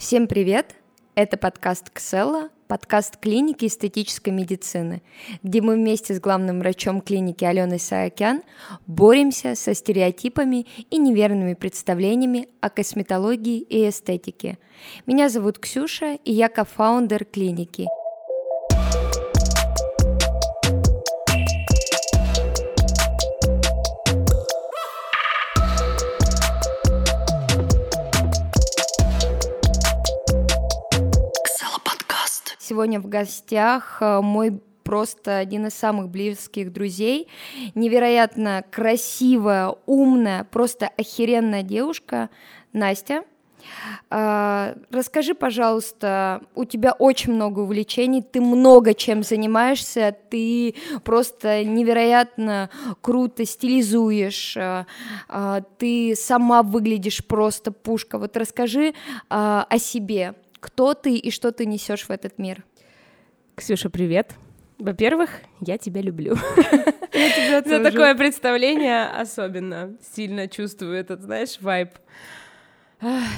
Всем привет! Это подкаст «Ксела», подкаст клиники эстетической медицины, где мы вместе с главным врачом клиники Аленой Саакян боремся со стереотипами и неверными представлениями о косметологии и эстетике. Меня зовут Ксюша, и я кофаундер клиники. Сегодня в гостях мой просто один из самых близких друзей, невероятно красивая, умная, просто охеренная девушка Настя. Расскажи, пожалуйста, у тебя очень много увлечений, ты много чем занимаешься, ты просто невероятно круто стилизуешь, ты сама выглядишь просто пушка. Вот расскажи о себе. Кто ты и что ты несешь в этот мир? Ксюша, привет. Во-первых, я тебя люблю. Я тебя тоже. За такое представление особенно сильно чувствую этот, знаешь, вайб.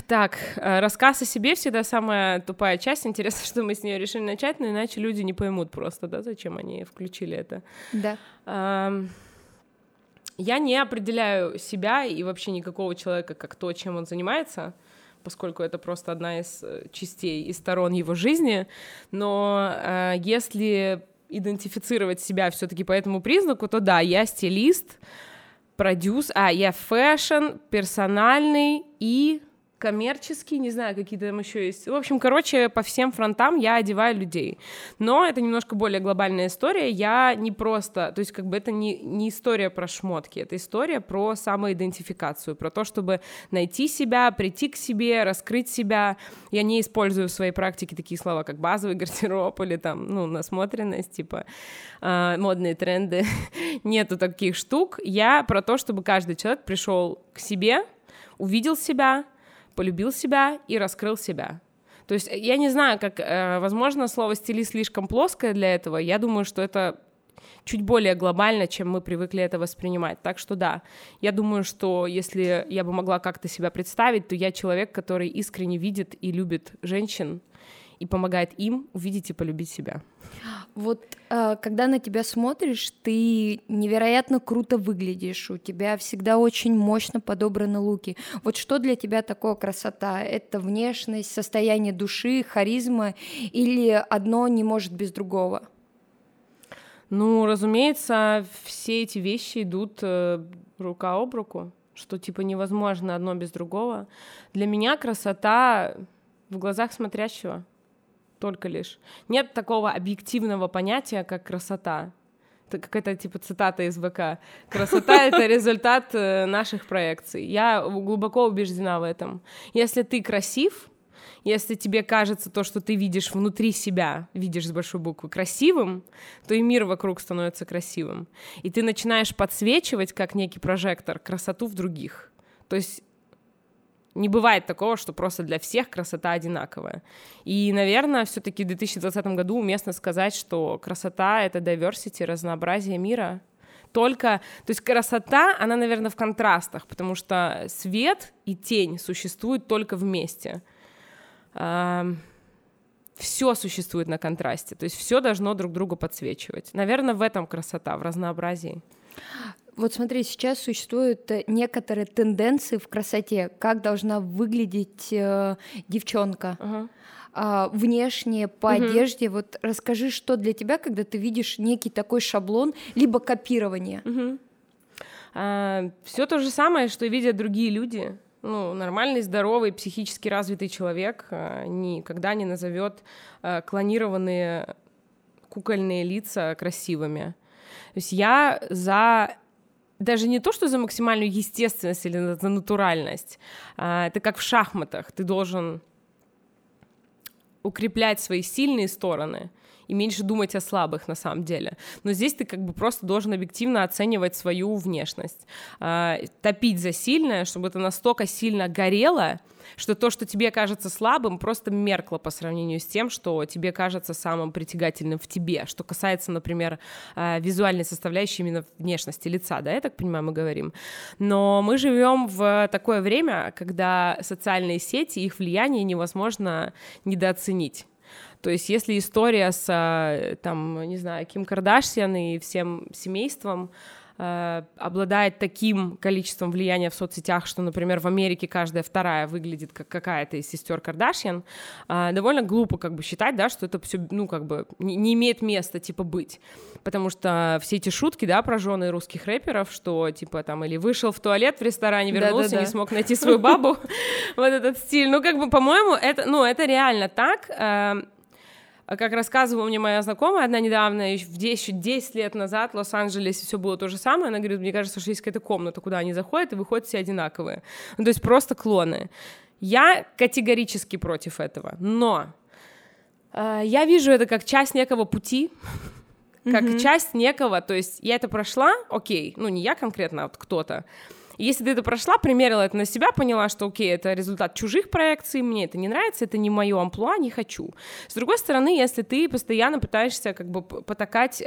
Так, рассказ о себе всегда самая тупая часть. Интересно, что мы с нее решили начать, но иначе люди не поймут просто, да, зачем они включили это. Да. Я не определяю себя и вообще никакого человека как то, чем он занимается, поскольку это просто одна из частей и сторон его жизни, но если идентифицировать себя все-таки по этому признаку, то да, я стилист, я фэшн, персональный и коммерческий, не знаю, какие там еще есть. В общем, короче, по всем фронтам я одеваю людей. Но это немножко более глобальная история. Я не просто... То есть как бы это не история про шмотки, это история про самоидентификацию, про то, чтобы найти себя, прийти к себе, раскрыть себя. Я не использую в своей практике такие слова, как базовый гардероб или там, насмотренность, типа модные тренды. Нету таких штук. Я про то, чтобы каждый человек пришел к себе, увидел себя, полюбил себя и раскрыл себя. То есть я не знаю, как... возможно, слово «стилист» слишком плоское для этого. Я думаю, что это чуть более глобально, чем мы привыкли это воспринимать. Так что да, я думаю, что если я бы могла как-то себя представить, то я человек, который искренне видит и любит женщин и помогает им увидеть и полюбить себя. Вот когда на тебя смотришь, ты невероятно круто выглядишь, у тебя всегда очень мощно подобраны луки. Вот что для тебя такое красота? Это внешность, состояние души, харизма или одно не может без другого? Разумеется, все эти вещи идут рука об руку, что типа невозможно одно без другого. Для меня красота в глазах смотрящего. Только лишь. Нет такого объективного понятия, как красота. Это какая-то типа цитата из ВК. Красота — это результат наших проекций. Я глубоко убеждена в этом. Если ты красив, если тебе кажется то, что ты видишь внутри себя, видишь с большой буквы, красивым, то и мир вокруг становится красивым. И ты начинаешь подсвечивать, как некий прожектор, красоту в других. То есть не бывает такого, что просто для всех красота одинаковая. И, наверное, все-таки в 2020 году уместно сказать, что красота — это diversity, разнообразие мира. То есть красота, она, наверное, в контрастах, потому что свет и тень существуют только вместе. Все существует на контрасте, то есть все должно друг друга подсвечивать. Наверное, в этом красота, в разнообразии. Вот смотри, сейчас существуют некоторые тенденции в красоте, как должна выглядеть девчонка внешне, по одежде. Вот расскажи, что для тебя, когда ты видишь некий такой шаблон, либо копирование. Все то же самое, что видят другие люди. Нормальный, здоровый, психически развитый человек никогда не назовет клонированные кукольные лица красивыми. То есть я за... Даже не то, что за максимальную естественность или за натуральность. Это как в шахматах. Ты должен укреплять свои сильные стороны и меньше думать о слабых на самом деле. Но здесь ты как бы просто должен объективно оценивать свою внешность, топить за сильное, чтобы это настолько сильно горело, что то, что тебе кажется слабым, просто меркло по сравнению с тем, что тебе кажется самым притягательным в тебе, что касается, например, визуальной составляющей именно внешности лица, да, я так понимаю, мы говорим. Но мы живем в такое время, когда социальные сети, их влияние невозможно недооценить. То есть если история с, там, не знаю, Ким Кардашьян и всем семейством обладает таким количеством влияния в соцсетях, что, например, в Америке каждая вторая выглядит как какая-то из сестер Кардашьян, довольно глупо как бы считать, да, что это все, ну, как бы не имеет места, типа, быть, потому что все эти шутки, да, про жены русских рэперов, что, типа, там, или вышел в туалет в ресторане, вернулся, да-да-да, не смог найти свою бабу, вот этот стиль, ну, как бы, по-моему, это реально так. Как рассказывала мне моя знакомая, одна недавно, еще 10 лет назад в Лос-Анджелесе все было то же самое, она говорит, мне кажется, что есть какая-то комната, куда они заходят и выходят все одинаковые, ну, то есть просто клоны. Я категорически против этого, но я вижу это как часть некого пути, как часть некого, то есть я это прошла, окей, ну не я конкретно, а вот кто-то. Если ты это прошла, примерила это на себя, поняла, что окей, это результат чужих проекций, мне это не нравится, это не мое амплуа, не хочу. С другой стороны, если ты постоянно пытаешься как бы потакать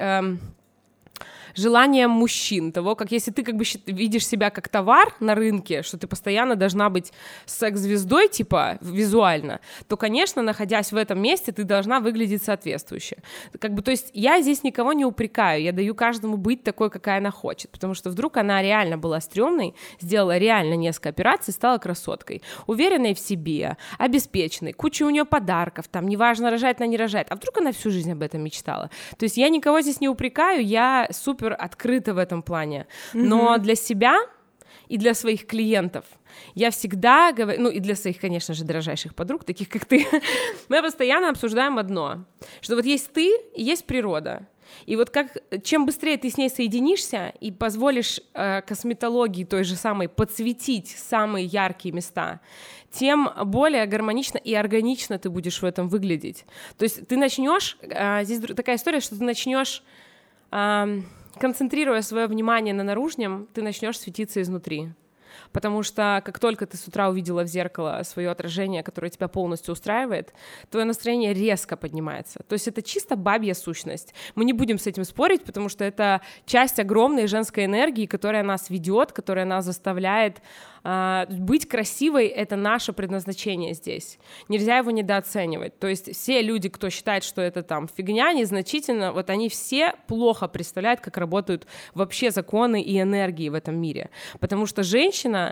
желанием мужчин, того, как если ты как бы видишь себя как товар на рынке, что ты постоянно должна быть секс-звездой, типа, визуально, то, конечно, находясь в этом месте, ты должна выглядеть соответствующе. Как бы, то есть я здесь никого не упрекаю, я даю каждому быть такой, какая она хочет, потому что вдруг она реально была стрёмной, сделала реально несколько операций, стала красоткой, уверенной в себе, обеспеченной, куча у нее подарков, там, неважно, рожает она, не рожает, а вдруг она всю жизнь об этом мечтала. То есть я никого здесь не упрекаю, я супер открыто в этом плане, но для себя и для своих клиентов я всегда говорю, ну и для своих, конечно же, дорожайших подруг, таких как ты, мы постоянно обсуждаем одно, что вот есть ты и есть природа, и вот как, чем быстрее ты с ней соединишься и позволишь косметологии той же самой подсветить самые яркие места, тем более гармонично и органично ты будешь в этом выглядеть, то есть ты начнешь, здесь такая история, что ты начнешь концентрируя свое внимание на наружном, ты начнешь светиться изнутри. Потому что как только ты с утра увидела в зеркало свое отражение, которое тебя полностью устраивает, твое настроение резко поднимается. То есть это чисто бабья сущность. Мы не будем с этим спорить, потому что это часть огромной женской энергии, которая нас ведет, которая нас заставляет быть красивой. Это наше предназначение здесь. Нельзя его недооценивать. То есть все люди, кто считает, что это там фигня, незначительно, вот они все плохо представляют, как работают вообще законы и энергии в этом мире. Потому что женщина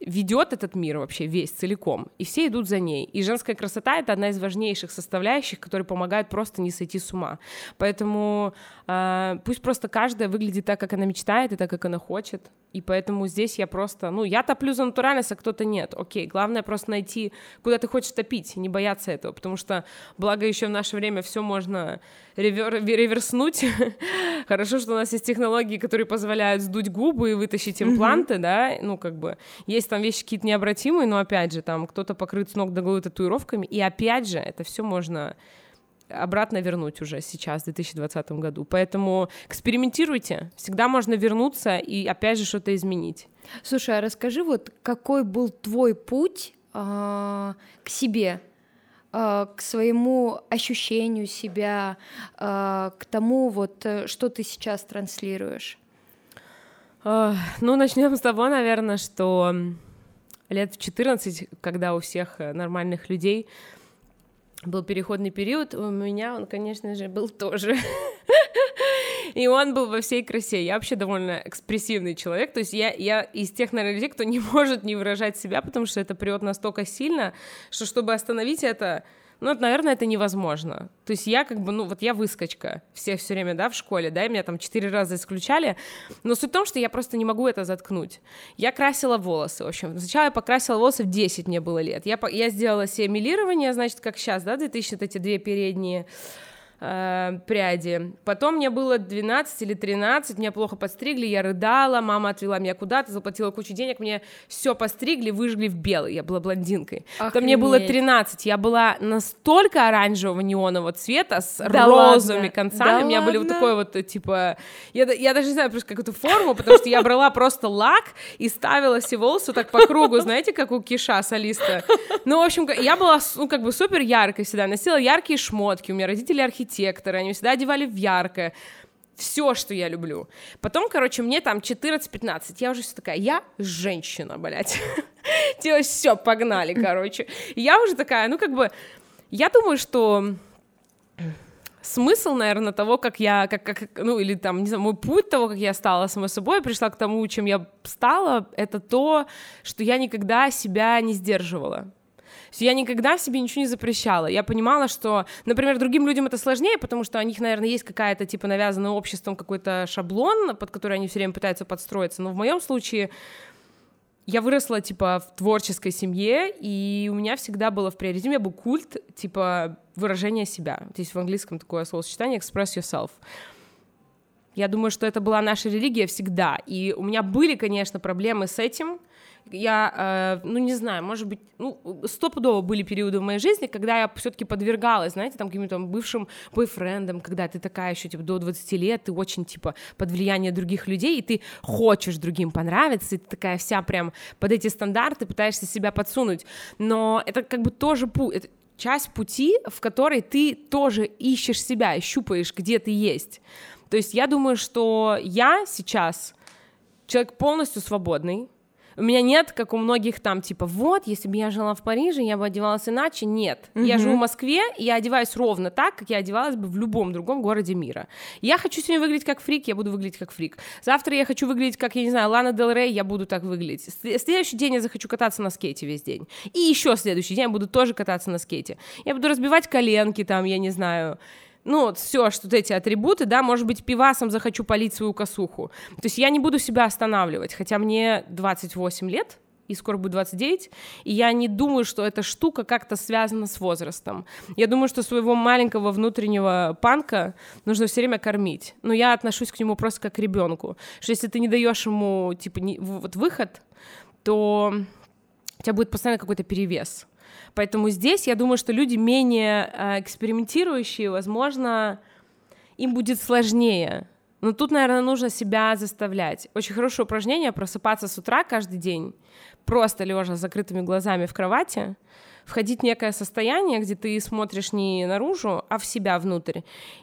ведет этот мир вообще весь целиком, и все идут за ней. И женская красота — это одна из важнейших составляющих, которые помогают просто не сойти с ума. Поэтому пусть просто каждая выглядит так, как она мечтает, и так, как она хочет. И поэтому здесь я просто, ну, я топлю за натуральность, а кто-то нет. Окей, главное просто найти, куда ты хочешь топить, не бояться этого, потому что, благо, еще в наше время все можно реверснуть. Хорошо, что у нас есть технологии, которые позволяют сдуть губы и вытащить импланты, да, ну, как бы, есть там вещи какие-то необратимые, но, опять же, там кто-то покрыт с ног до головы татуировками, и, опять же, это все можно обратно вернуть уже сейчас, в 2020 году. Поэтому экспериментируйте. Всегда можно вернуться и опять же что-то изменить. Слушай, а расскажи, вот какой был твой путь к себе, к своему ощущению себя, к тому, вот, что ты сейчас транслируешь? Ну, начнем с того, наверное, что лет в 14, когда у всех нормальных людей был переходный период, у меня он, конечно же, был тоже. И он был во всей красе. Я вообще довольно экспрессивный человек, то есть я из тех, наверное, людей, кто не может не выражать себя, потому что это прёт настолько сильно, что чтобы остановить это, ну, вот, наверное, это невозможно. То есть я как бы, ну, вот я выскочка все время, да, в школе, да, и меня там 4 раза исключали, но суть в том, что я просто не могу это заткнуть. Я красила волосы, в общем, сначала я покрасила волосы в 10 мне было лет, я сделала себе мелирование, значит, как сейчас, да, 2000, вот эти 2 передние, пряди. Потом мне было 12 или 13, меня плохо подстригли, я рыдала, мама отвела меня куда-то, заплатила кучу денег, мне все постригли, выжгли в белый, я была блондинкой. Потом мне было 13, я была настолько оранжевого неонового цвета с розовыми концами, у меня были вот такой вот, типа, я даже не знаю просто какую-то форму, потому что я брала просто лак и ставила все волосы так по кругу, знаете, как у Киша, солиста. Ну, в общем, я была, ну, как бы супер яркой всегда, носила яркие шмотки, у меня родители архитекторы, они всегда одевали в яркое, все, что я люблю. Потом, короче, мне там 14-15, я уже все такая, я женщина, блядь, все, погнали, короче. Я уже такая, ну, как бы, я думаю, что смысл, наверное, того, как я, ну, или там, не знаю, мой путь того, как я стала самой собой, пришла к тому, чем я стала, это то, что я никогда себя не сдерживала. Я никогда себе ничего не запрещала. Я понимала, что, например, другим людям это сложнее, потому что у них, наверное, есть какая-то, типа, навязанная обществом какой-то шаблон, под который они все время пытаются подстроиться. Но в моем случае я выросла, типа, в творческой семье, и у меня всегда было в приоритете, у меня был культ, типа, выражения себя. То есть в английском такое словосочетание «express yourself». Я думаю, что это была наша религия всегда. И у меня были, конечно, проблемы с этим. Я, ну, не знаю, может быть, ну, стопудово были периоды в моей жизни, когда я все-таки подвергалась, знаете, там, каким-то бывшим бойфрендам, когда ты такая еще, типа, до 20 лет, ты очень, типа, под влияние других людей, и ты хочешь другим понравиться, и ты такая вся прям под эти стандарты пытаешься себя подсунуть. Но это как бы тоже часть пути, в которой ты тоже ищешь себя, щупаешь, где ты есть. То есть я думаю, что я сейчас человек полностью свободный. У меня нет, как у многих там, типа, вот, если бы я жила в Париже, я бы одевалась иначе. Нет, я живу в Москве, и я одеваюсь ровно так, как я одевалась бы в любом другом городе мира. Я хочу сегодня выглядеть как фрик, я буду выглядеть как фрик. Завтра я хочу выглядеть как, я не знаю, Лана Дель Рей, я буду так выглядеть. Следующий день я захочу кататься на скейте весь день. И еще следующий день я буду тоже кататься на скейте. Я буду разбивать коленки там, я не знаю... Ну, вот все, что вот эти атрибуты, да, может быть, пивасом захочу полить свою косуху. То есть я не буду себя останавливать, хотя мне 28 лет, и скоро будет 29, и я не думаю, что эта штука как-то связана с возрастом. Я думаю, что своего маленького внутреннего панка нужно все время кормить. Но я отношусь к нему просто как к ребенку. Что если ты не даешь ему, типа, вот выход, то у тебя будет постоянно какой-то перевес. Поэтому здесь, я думаю, что люди менее экспериментирующие, возможно, им будет сложнее. Но тут, наверное, нужно себя заставлять. Очень хорошее упражнение — просыпаться с утра каждый день, просто лежа с закрытыми глазами в кровати, входить в некое состояние, где ты смотришь не наружу, а в себя внутрь,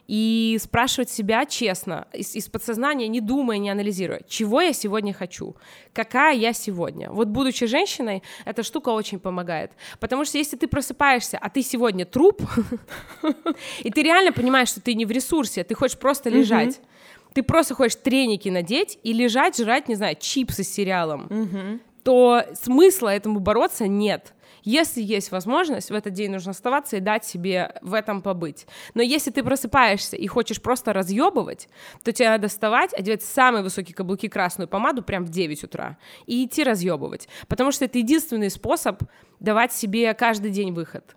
и спрашивать себя честно, из подсознания, не думая, не анализируя, чего я сегодня хочу, какая я сегодня. Вот будучи женщиной, эта штука очень помогает, потому что если ты просыпаешься, а ты сегодня труп, и ты реально понимаешь, что ты не в ресурсе, ты хочешь просто лежать, ты просто хочешь треники надеть и лежать, жрать, не знаю, чипсы с сериалом, то смысла этому бороться нет. Если есть возможность, в этот день нужно оставаться и дать себе в этом побыть. Но если ты просыпаешься и хочешь просто разъебывать, то тебе надо вставать, одевать самые высокие каблуки, красную помаду прям в 9 утра и идти разъебывать. Потому что это единственный способ давать себе каждый день выход.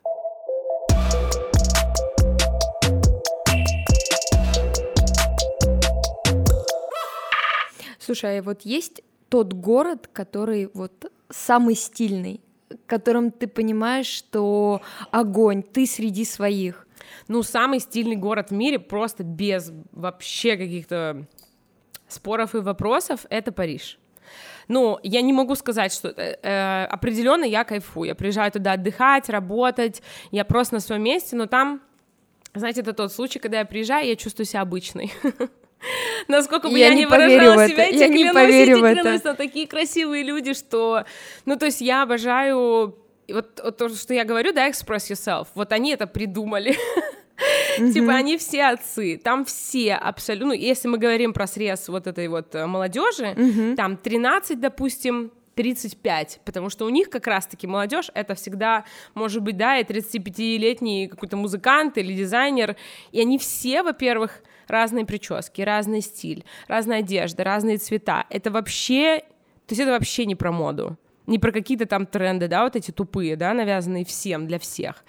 Слушай, а вот есть тот город, который вот самый стильный, которым ты понимаешь, что огонь, ты среди своих? Ну, самый стильный город в мире, просто без вообще каких-то споров и вопросов, это Париж. Ну, я не могу сказать, что определенно я кайфую, я приезжаю туда отдыхать, работать, я просто на своем месте, но там, знаете, это тот случай, когда я приезжаю, я чувствую себя обычной. Насколько бы я не выражала себя, я не поверю в это. Я клянусь, но такие красивые люди, что... Ну, то есть я обожаю... Вот то, что я говорю, да, express yourself. Вот они это придумали. Типа они все отцы. Там все абсолютно... Ну, если мы говорим про срез вот этой вот молодежи, там 13, допустим... 35, потому что у них как раз-таки молодежь, это всегда, может быть, да, и 35-летний какой-то музыкант или дизайнер, и они все, во-первых, разные прически, разный стиль, разная одежда, разные цвета, это вообще, то есть это вообще не про моду, не про какие-то там тренды, да, вот эти тупые, да, навязанные всем, для всех,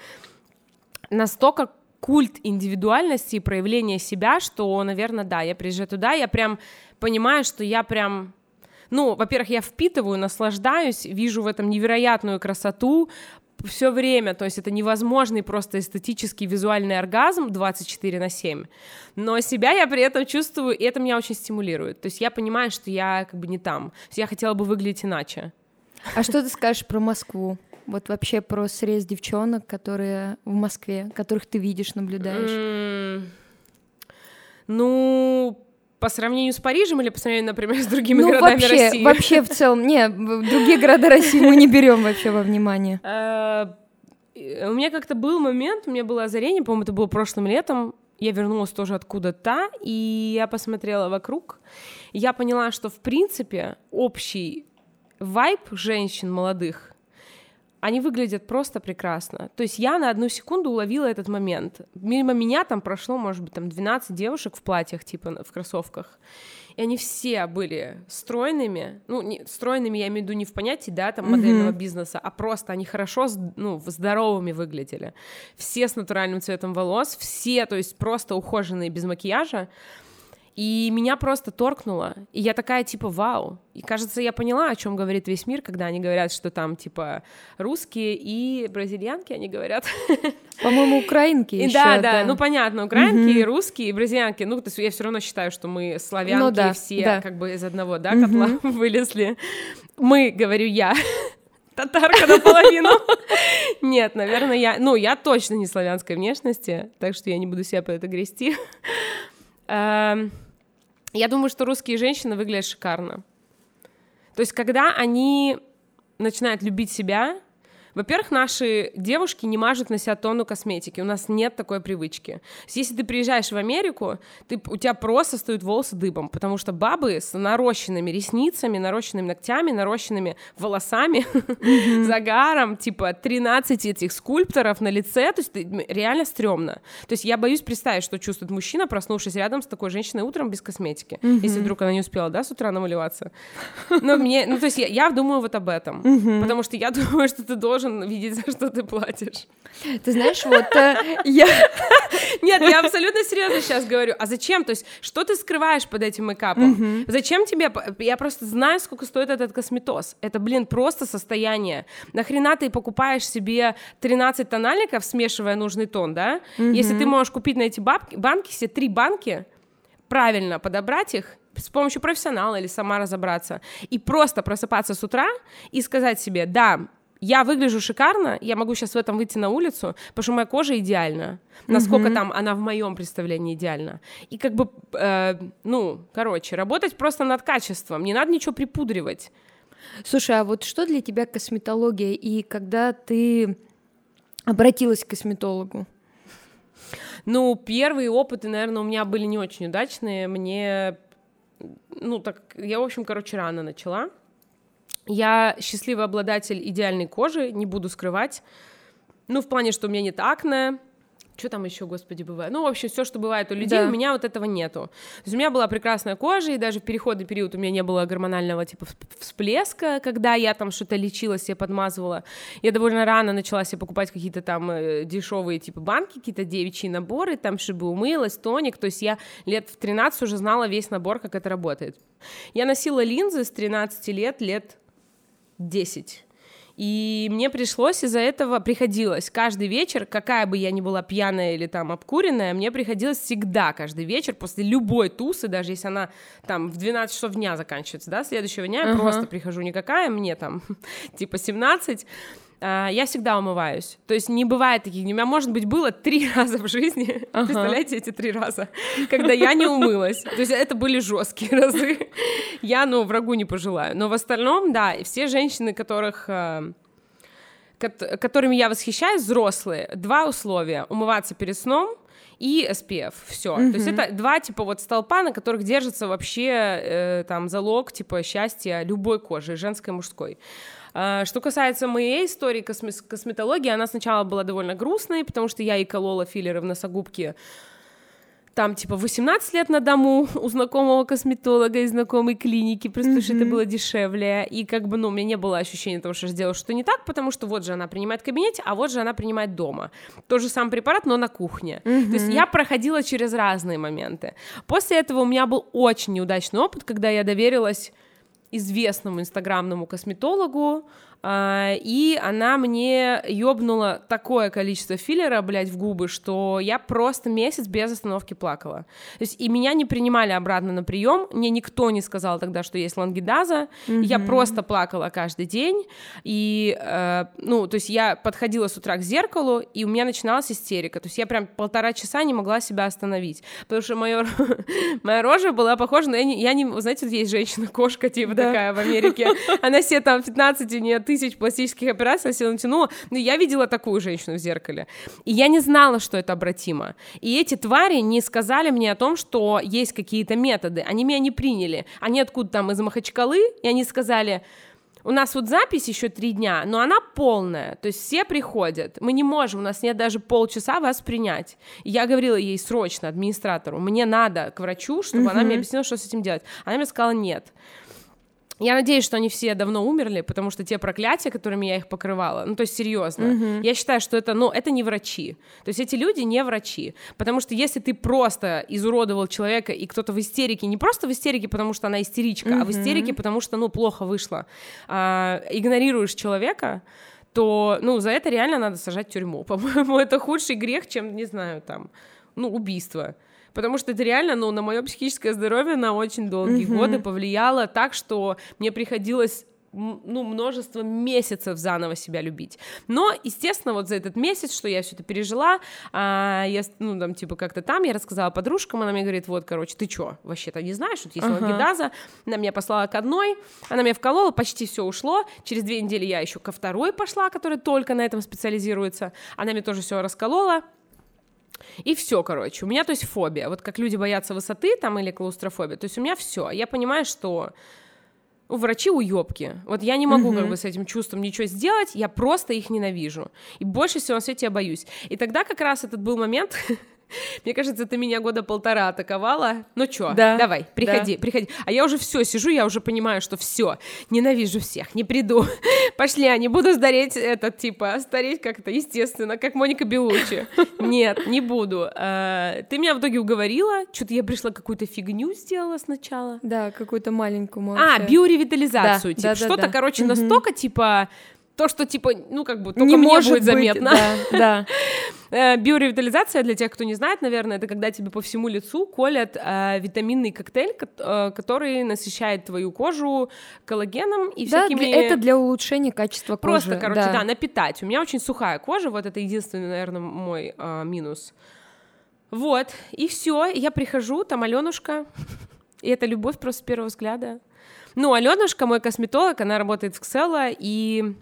настолько культ индивидуальности и проявления себя, что, наверное, да, я приезжаю туда, я прям понимаю, что я прям... Ну, во-первых, я впитываю, наслаждаюсь, вижу в этом невероятную красоту все время, то есть это невозможный просто эстетический визуальный оргазм 24/7, но себя я при этом чувствую, и это меня очень стимулирует, то есть я понимаю, что я как бы не там, я хотела бы выглядеть иначе. А что ты скажешь про Москву? Вот вообще про срез девчонок, которые в Москве, которых ты видишь, наблюдаешь? Ну... По сравнению с Парижем или по сравнению, например, с другими городами России? Ну, вообще в целом, нет, другие города России мы не берем вообще во внимание. У меня как-то был момент, у меня было озарение, по-моему, это было прошлым летом, я вернулась тоже откуда-то, и я посмотрела вокруг, я поняла, что, в принципе, общий вайб женщин молодых, они выглядят просто прекрасно. То есть я на одну секунду уловила этот момент. Мимо меня там прошло, может быть, там 12 девушек в платьях, типа в кроссовках. И они все были стройными. Ну, стройными я имею в виду не в понятии, да, там, модельного бизнеса, а просто они хорошо, ну, здоровыми выглядели. Все с натуральным цветом волос, все, то есть просто ухоженные, без макияжа. И меня просто торкнуло, и я такая, типа, вау. И, кажется, я поняла, о чем говорит весь мир, когда они говорят, что там, типа, русские и бразильянки, они говорят. По-моему, украинки еще. Да, ну, понятно, украинки, русские и бразильянки. Ну, то есть я все равно считаю, что мы славянки, все как бы из одного, да, котла вылезли. Мы, говорю я, татарка наполовину. Нет, наверное, я точно не славянской внешности, так что я не буду себя по это грести. Я думаю, что русские женщины выглядят шикарно. То есть, когда они начинают любить себя... Во-первых, наши девушки не мажут на себя тонну косметики. У нас нет такой привычки. Если ты приезжаешь в Америку, у тебя просто стоят волосы дыбом, потому что бабы с нарощенными ресницами, нарощенными ногтями, нарощенными волосами, загаром, типа 13 этих скульпторов на лице, то есть реально стрёмно. То есть я боюсь представить, что чувствует мужчина, проснувшись рядом с такой женщиной утром без косметики, если вдруг она не успела, да, с утра намаливаться. Ну, то есть я думаю вот об этом, потому что я думаю, что ты должен видеть, за что ты платишь. Ты знаешь, вот я... Нет, я абсолютно серьезно сейчас говорю. А зачем? То есть, что ты скрываешь под этим мейкапом? Зачем тебе... Я просто знаю, сколько стоит этот косметоз. Это, блин, просто состояние. Нахрена ты покупаешь себе 13 тональников, смешивая нужный тон, да? Если ты можешь купить на эти банки, все 3 банки, правильно подобрать их, с помощью профессионала или сама разобраться, и просто просыпаться с утра и сказать себе, да, я выгляжу шикарно, я могу сейчас в этом выйти на улицу, потому что моя кожа идеальна, насколько там она в моем представлении идеальна. И как бы, работать просто над качеством, не надо ничего припудривать. Слушай, а вот что для тебя косметология, и когда ты обратилась к косметологу? Ну, первые опыты, наверное, у меня были не очень удачные, рано начала. Я счастливый обладатель идеальной кожи, не буду скрывать. Ну, в плане, что у меня нет акне. Что там еще, господи, бывает? Ну, в общем, все, что бывает у людей, да. У меня вот этого нету. То есть у меня была прекрасная кожа, и даже в переходный период у меня не было гормонального типа всплеска, когда я там что-то лечила, себе подмазывала. Я довольно рано начала себе покупать какие-то там дешевые типа банки, какие-то девичьи наборы, там чтобы умылась, тоник. То есть я лет в 13 уже знала весь набор, как это работает. Я носила линзы с 13 лет 10. И мне приходилось каждый вечер, какая бы я ни была пьяная или там обкуренная, мне приходилось всегда каждый вечер после любой тусы, даже если она там в 12 часов дня заканчивается, да, следующего дня я просто прихожу никакая, мне там типа 17, я всегда умываюсь. То есть не бывает таких, у меня, может быть, было 3 раза в жизни, представляете, эти 3 раза, когда я не умылась. То есть это были жесткие разы. Я, врагу не пожелаю. Но в остальном, да, все женщины, которыми я восхищаюсь, взрослые, 2 условия: умываться перед сном и SPF, все. То есть это 2 типа вот столпа, на которых держится вообще там залог типа счастья любой кожи, женской, мужской. Что касается моей истории косметологии, она сначала была довольно грустной, потому что я и колола филлеры в носогубки там, типа, 18 лет на дому у знакомого косметолога и знакомой клиники, просто потому что это было дешевле, и как бы, ну, у меня не было ощущения того, что я сделала что-то не так, потому что вот же она принимает в кабинете, а вот же она принимает дома. Тот же самый препарат, но на кухне. То есть я проходила через разные моменты. После этого у меня был очень неудачный опыт, когда я доверилась известному инстаграмному косметологу, и она мне ёбнула такое количество филлера, блядь, в губы, что я просто месяц без остановки плакала. То есть и меня не принимали обратно на прием, мне никто не сказал тогда, что есть лангидаза, я просто плакала каждый день, и, ну, то есть я подходила с утра к зеркалу, и у меня начиналась истерика, то есть я прям 1,5 часа не могла себя остановить, потому что моя рожа была похожа на... Знаете, есть женщина-кошка, типа, такая в Америке, она себе там 15 у нее тысяч пластических операций, все натянула. Но я видела такую женщину в зеркале. И я не знала, что это обратимо. И эти твари не сказали мне о том, что есть какие-то методы. Они меня не приняли. Они откуда там, из Махачкалы, и они сказали... У нас вот запись еще 3 дня, но она полная, то есть все приходят, мы не можем, у нас нет даже полчаса вас принять. И я говорила ей срочно, администратору, мне надо к врачу, чтобы она мне объяснила, что с этим делать. Она мне сказала нет. Я надеюсь, что они все давно умерли, потому что те проклятия, которыми я их покрывала, ну, то есть серьезно, я считаю, что это, ну, это не врачи, то есть эти люди не врачи, потому что если ты просто изуродовал человека, и кто-то в истерике, не просто в истерике, потому что она истеричка, а в истерике, потому что, ну, плохо вышло, игнорируешь человека, то, ну, за это реально надо сажать в тюрьму, по-моему, это худший грех, чем, не знаю, там, ну, убийство. Потому что это реально, ну, на мое психическое здоровье на очень долгие годы повлияло так, что мне приходилось, ну, множество месяцев заново себя любить. Но, естественно, вот за этот месяц, что я все это пережила, я, ну, там, типа, как-то там, я рассказала подружкам, она мне говорит, вот, короче, ты что, вообще-то не знаешь, вот есть лангидаза, она меня послала к одной, она меня вколола, почти все ушло, через 2 недели я еще ко второй пошла, которая только на этом специализируется, она мне тоже все расколола. И все, короче, у меня, то есть, фобия. Вот как люди боятся высоты там или клаустрофобия. То есть у меня все. Я понимаю, что врачи уёбки. Вот я не могу как бы с этим чувством ничего сделать, я просто их ненавижу. И больше всего на свете я боюсь. И тогда как раз этот был момент... Мне кажется, ты меня 1,5 года атаковала. Ну чё, да, давай, приходи, да, приходи. А я уже все сижу, я уже понимаю, что все, ненавижу всех, не приду. Пошли, я не буду стареть, этот, типа, стареть как-то естественно, как Моника Белуччи. Нет, не буду. Ты меня в итоге уговорила, что-то я пришла какую-то фигню сделала сначала. Да, какую-то маленькую вообще. Биоревитализацию, да, типа, да, что-то, да, короче, настолько, типа, то, что, типа, ну, как бы, только не мне может будет заметно. Да, да. Биоревитализация, для тех, кто не знает, наверное, это когда тебе по всему лицу колят витаминный коктейль, который насыщает твою кожу коллагеном и всякими... Да, это для улучшения качества кожи. Просто, короче, да, напитать. У меня очень сухая кожа, вот это единственный, наверное, мой минус. Вот, и все, я прихожу, там Аленушка, и это любовь просто с первого взгляда. Ну, Аленушка, мой косметолог, она работает в Ксела, и...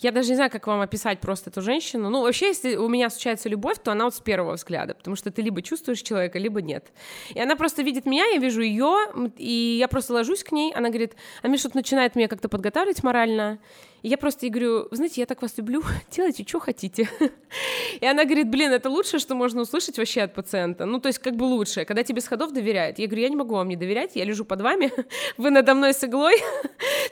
Я даже не знаю, как вам описать просто эту женщину. Ну, вообще, если у меня случается любовь, то она вот с первого взгляда, потому что ты либо чувствуешь человека, либо нет. И она просто видит меня, я вижу ее, и я просто ложусь к ней. Она говорит, а мне что-то начинает меня как-то подготавливать морально. И я просто ей говорю, знаете, я так вас люблю, делайте, что хотите. И она говорит, блин, это лучшее, что можно услышать вообще от пациента. Ну, то есть как бы лучшее, когда тебе с ходов доверяют. Я говорю, я не могу вам не доверять, я лежу под вами, вы надо мной с иглой.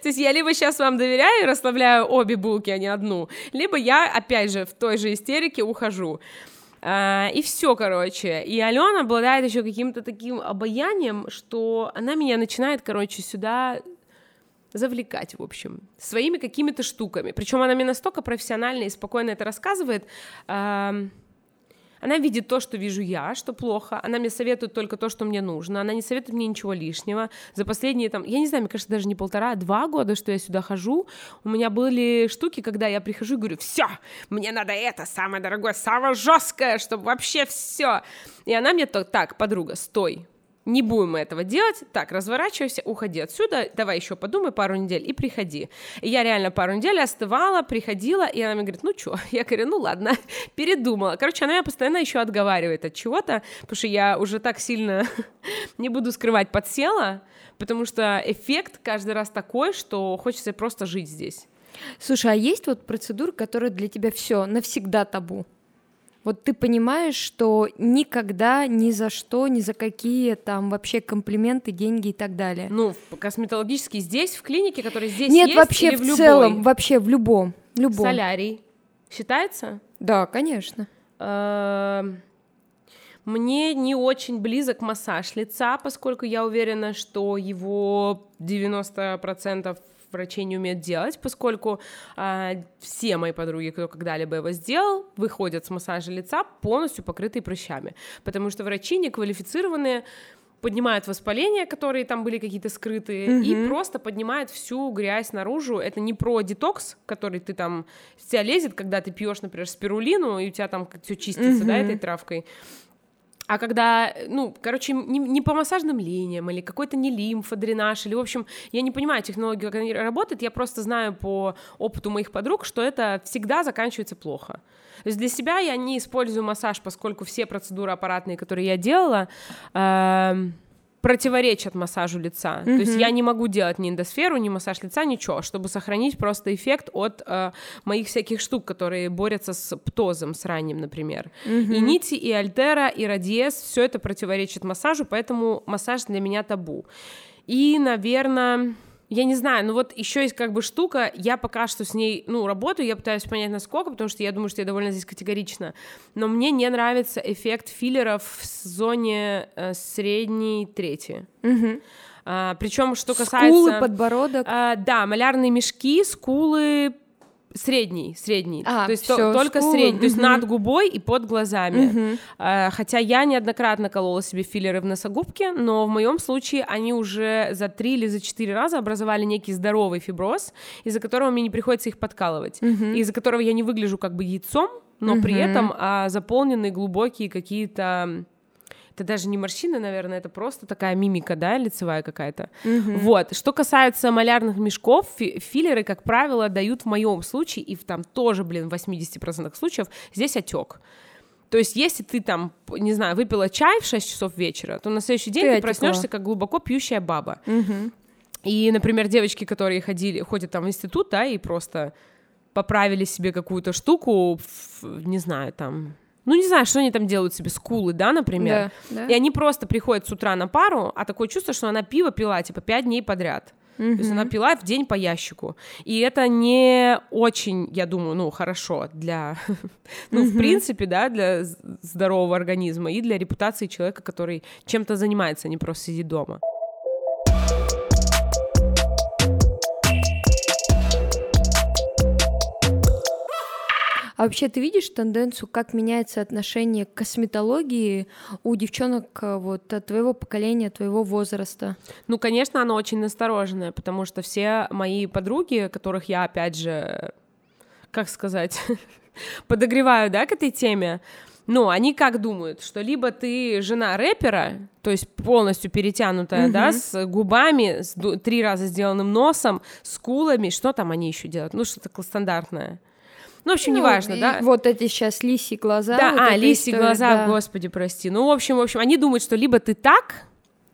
То есть я либо сейчас вам доверяю, расслабляю обе булки, а не одну, либо я, опять же, в той же истерике ухожу. И все, короче. И Алена обладает еще каким-то таким обаянием, что она меня начинает, короче, сюда... завлекать, в общем, своими какими-то штуками. Причем она мне настолько профессионально и спокойно это рассказывает. Она видит то, что вижу я, что плохо. Она мне советует только то, что мне нужно. Она не советует мне ничего лишнего. За последние, там, я не знаю, мне кажется, даже не 1,5, а 2 года, что я сюда хожу, у меня были штуки, когда я прихожу и говорю, все, мне надо это, самое дорогое, самое жесткое, чтобы вообще все. И она мне так, подруга, стой. Не будем мы этого делать, так, разворачивайся, уходи отсюда, давай еще подумай пару недель и приходи. И я реально 2 недели остывала, приходила, и она мне говорит, ну что? Я говорю, ну ладно, передумала. Короче, она меня постоянно еще отговаривает от чего-то, потому что я уже так сильно, не буду скрывать, подсела, потому что эффект каждый раз такой, что хочется просто жить здесь. Слушай, а есть вот процедура, которая для тебя все навсегда табу? вот ты понимаешь, что никогда, ни за что, ни за какие там вообще комплименты, деньги и так далее. Ну, косметологически здесь, в клинике, которая здесь нет, есть? Нет, вообще или в любой? Целом, вообще в любом, любом. Солярий считается? Да, конечно. Мне не очень близок массаж лица, поскольку я уверена, что его 90% врачей не умеют делать, поскольку все мои подруги, кто когда-либо его сделал, выходят с массажа лица полностью покрытые прыщами, потому что врачи неквалифицированные поднимают воспаления, которые там были какие-то скрытые, и просто поднимают всю грязь наружу. Это не про детокс, который ты там, с тебя лезет, когда ты пьешь, например, спирулину, и у тебя там все чистится, да, этой травкой. А когда, ну, короче, не по массажным линиям, или какой-то не лимфодренаж, или, в общем, я не понимаю технологию, как она работает, я просто знаю по опыту моих подруг, что это всегда заканчивается плохо. То есть для себя я не использую массаж, поскольку все процедуры аппаратные, которые я делала, противоречат массажу лица. То есть я не могу делать ни эндосферу, ни массаж лица, ничего, чтобы сохранить просто эффект от моих всяких штук, которые борются с птозом, с ранним, например. И нити, и альтера, и радиес, все это противоречит массажу, поэтому массаж для меня табу. И, наверное... Я не знаю, но вот еще есть как бы штука, я пока что с ней, ну, работаю, я пытаюсь понять, насколько, потому что я думаю, что я довольно здесь категорична, но мне не нравится эффект филлеров в зоне средней трети. Причем, что касается... Скулы, подбородок? Да, малярные мешки, скулы... Средний, то есть только средний, то есть над губой и под глазами. Хотя я неоднократно колола себе филлеры в носогубке, но в моем случае они уже за 3 или за 4 раза образовали некий здоровый фиброз, из-за которого мне не приходится их подкалывать, из-за которого я не выгляжу как бы яйцом, но при этом заполнены глубокие какие-то... Это даже не морщины, наверное, это просто такая мимика, да, лицевая какая-то. Вот. Что касается малярных мешков, филлеры, как правило, дают в моем случае, и в там тоже, блин, в 80% случаев, здесь отек. То есть если ты там, не знаю, выпила чай в 6 часов вечера, то на следующий день ты проснешься как глубоко пьющая баба. И, например, девочки, которые ходят там в институт, да, и просто поправили себе какую-то штуку, не знаю, там... Ну, не знаю, что они там делают себе, скулы, да, например. Да, да. И они просто приходят с утра на пару, а такое чувство, что она пиво пила, типа, 5 дней подряд. То есть она пила в день по ящику. И это не очень, я думаю, ну, хорошо для... ну, в принципе, да, для здорового организма и для репутации человека, который чем-то занимается, а не просто сидит дома. А вообще ты видишь тенденцию, как меняется отношение к косметологии у девчонок вот, твоего поколения, твоего возраста? Ну, конечно, оно очень настороженное, потому что все мои подруги, которых я, опять же, как сказать, подогреваю, да, к этой теме, ну, они как думают, что либо ты жена рэпера, то есть полностью перетянутая, да, с губами, с 3 раза сделанным носом, скулами, что там они еще делают? Ну, что-то стандартное. Ну, в общем, ну, неважно, да? Вот эти сейчас лисьи глаза. Да, вот лисьи история, глаза, да. Господи, прости. Ну, в общем, они думают, что либо ты так,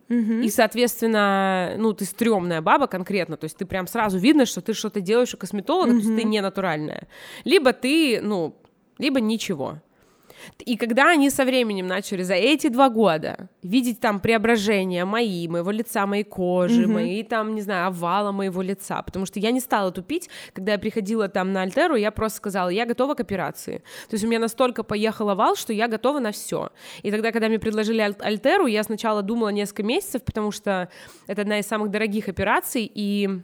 и, соответственно, ну, ты стрёмная баба конкретно, то есть ты прям сразу видно, что ты что-то делаешь у косметолога, то есть ты не натуральная. Либо ты, ну, либо ничего. И когда они со временем начали за эти 2 года видеть там преображения мои, моего лица, моей кожи, мои там, не знаю, овала моего лица, потому что я не стала тупить, когда я приходила там на Альтеру, я просто сказала, я готова к операции, то есть у меня настолько поехал овал, что я готова на все. И тогда, когда мне предложили Альтеру, я сначала думала несколько месяцев, потому что это одна из самых дорогих операций, и...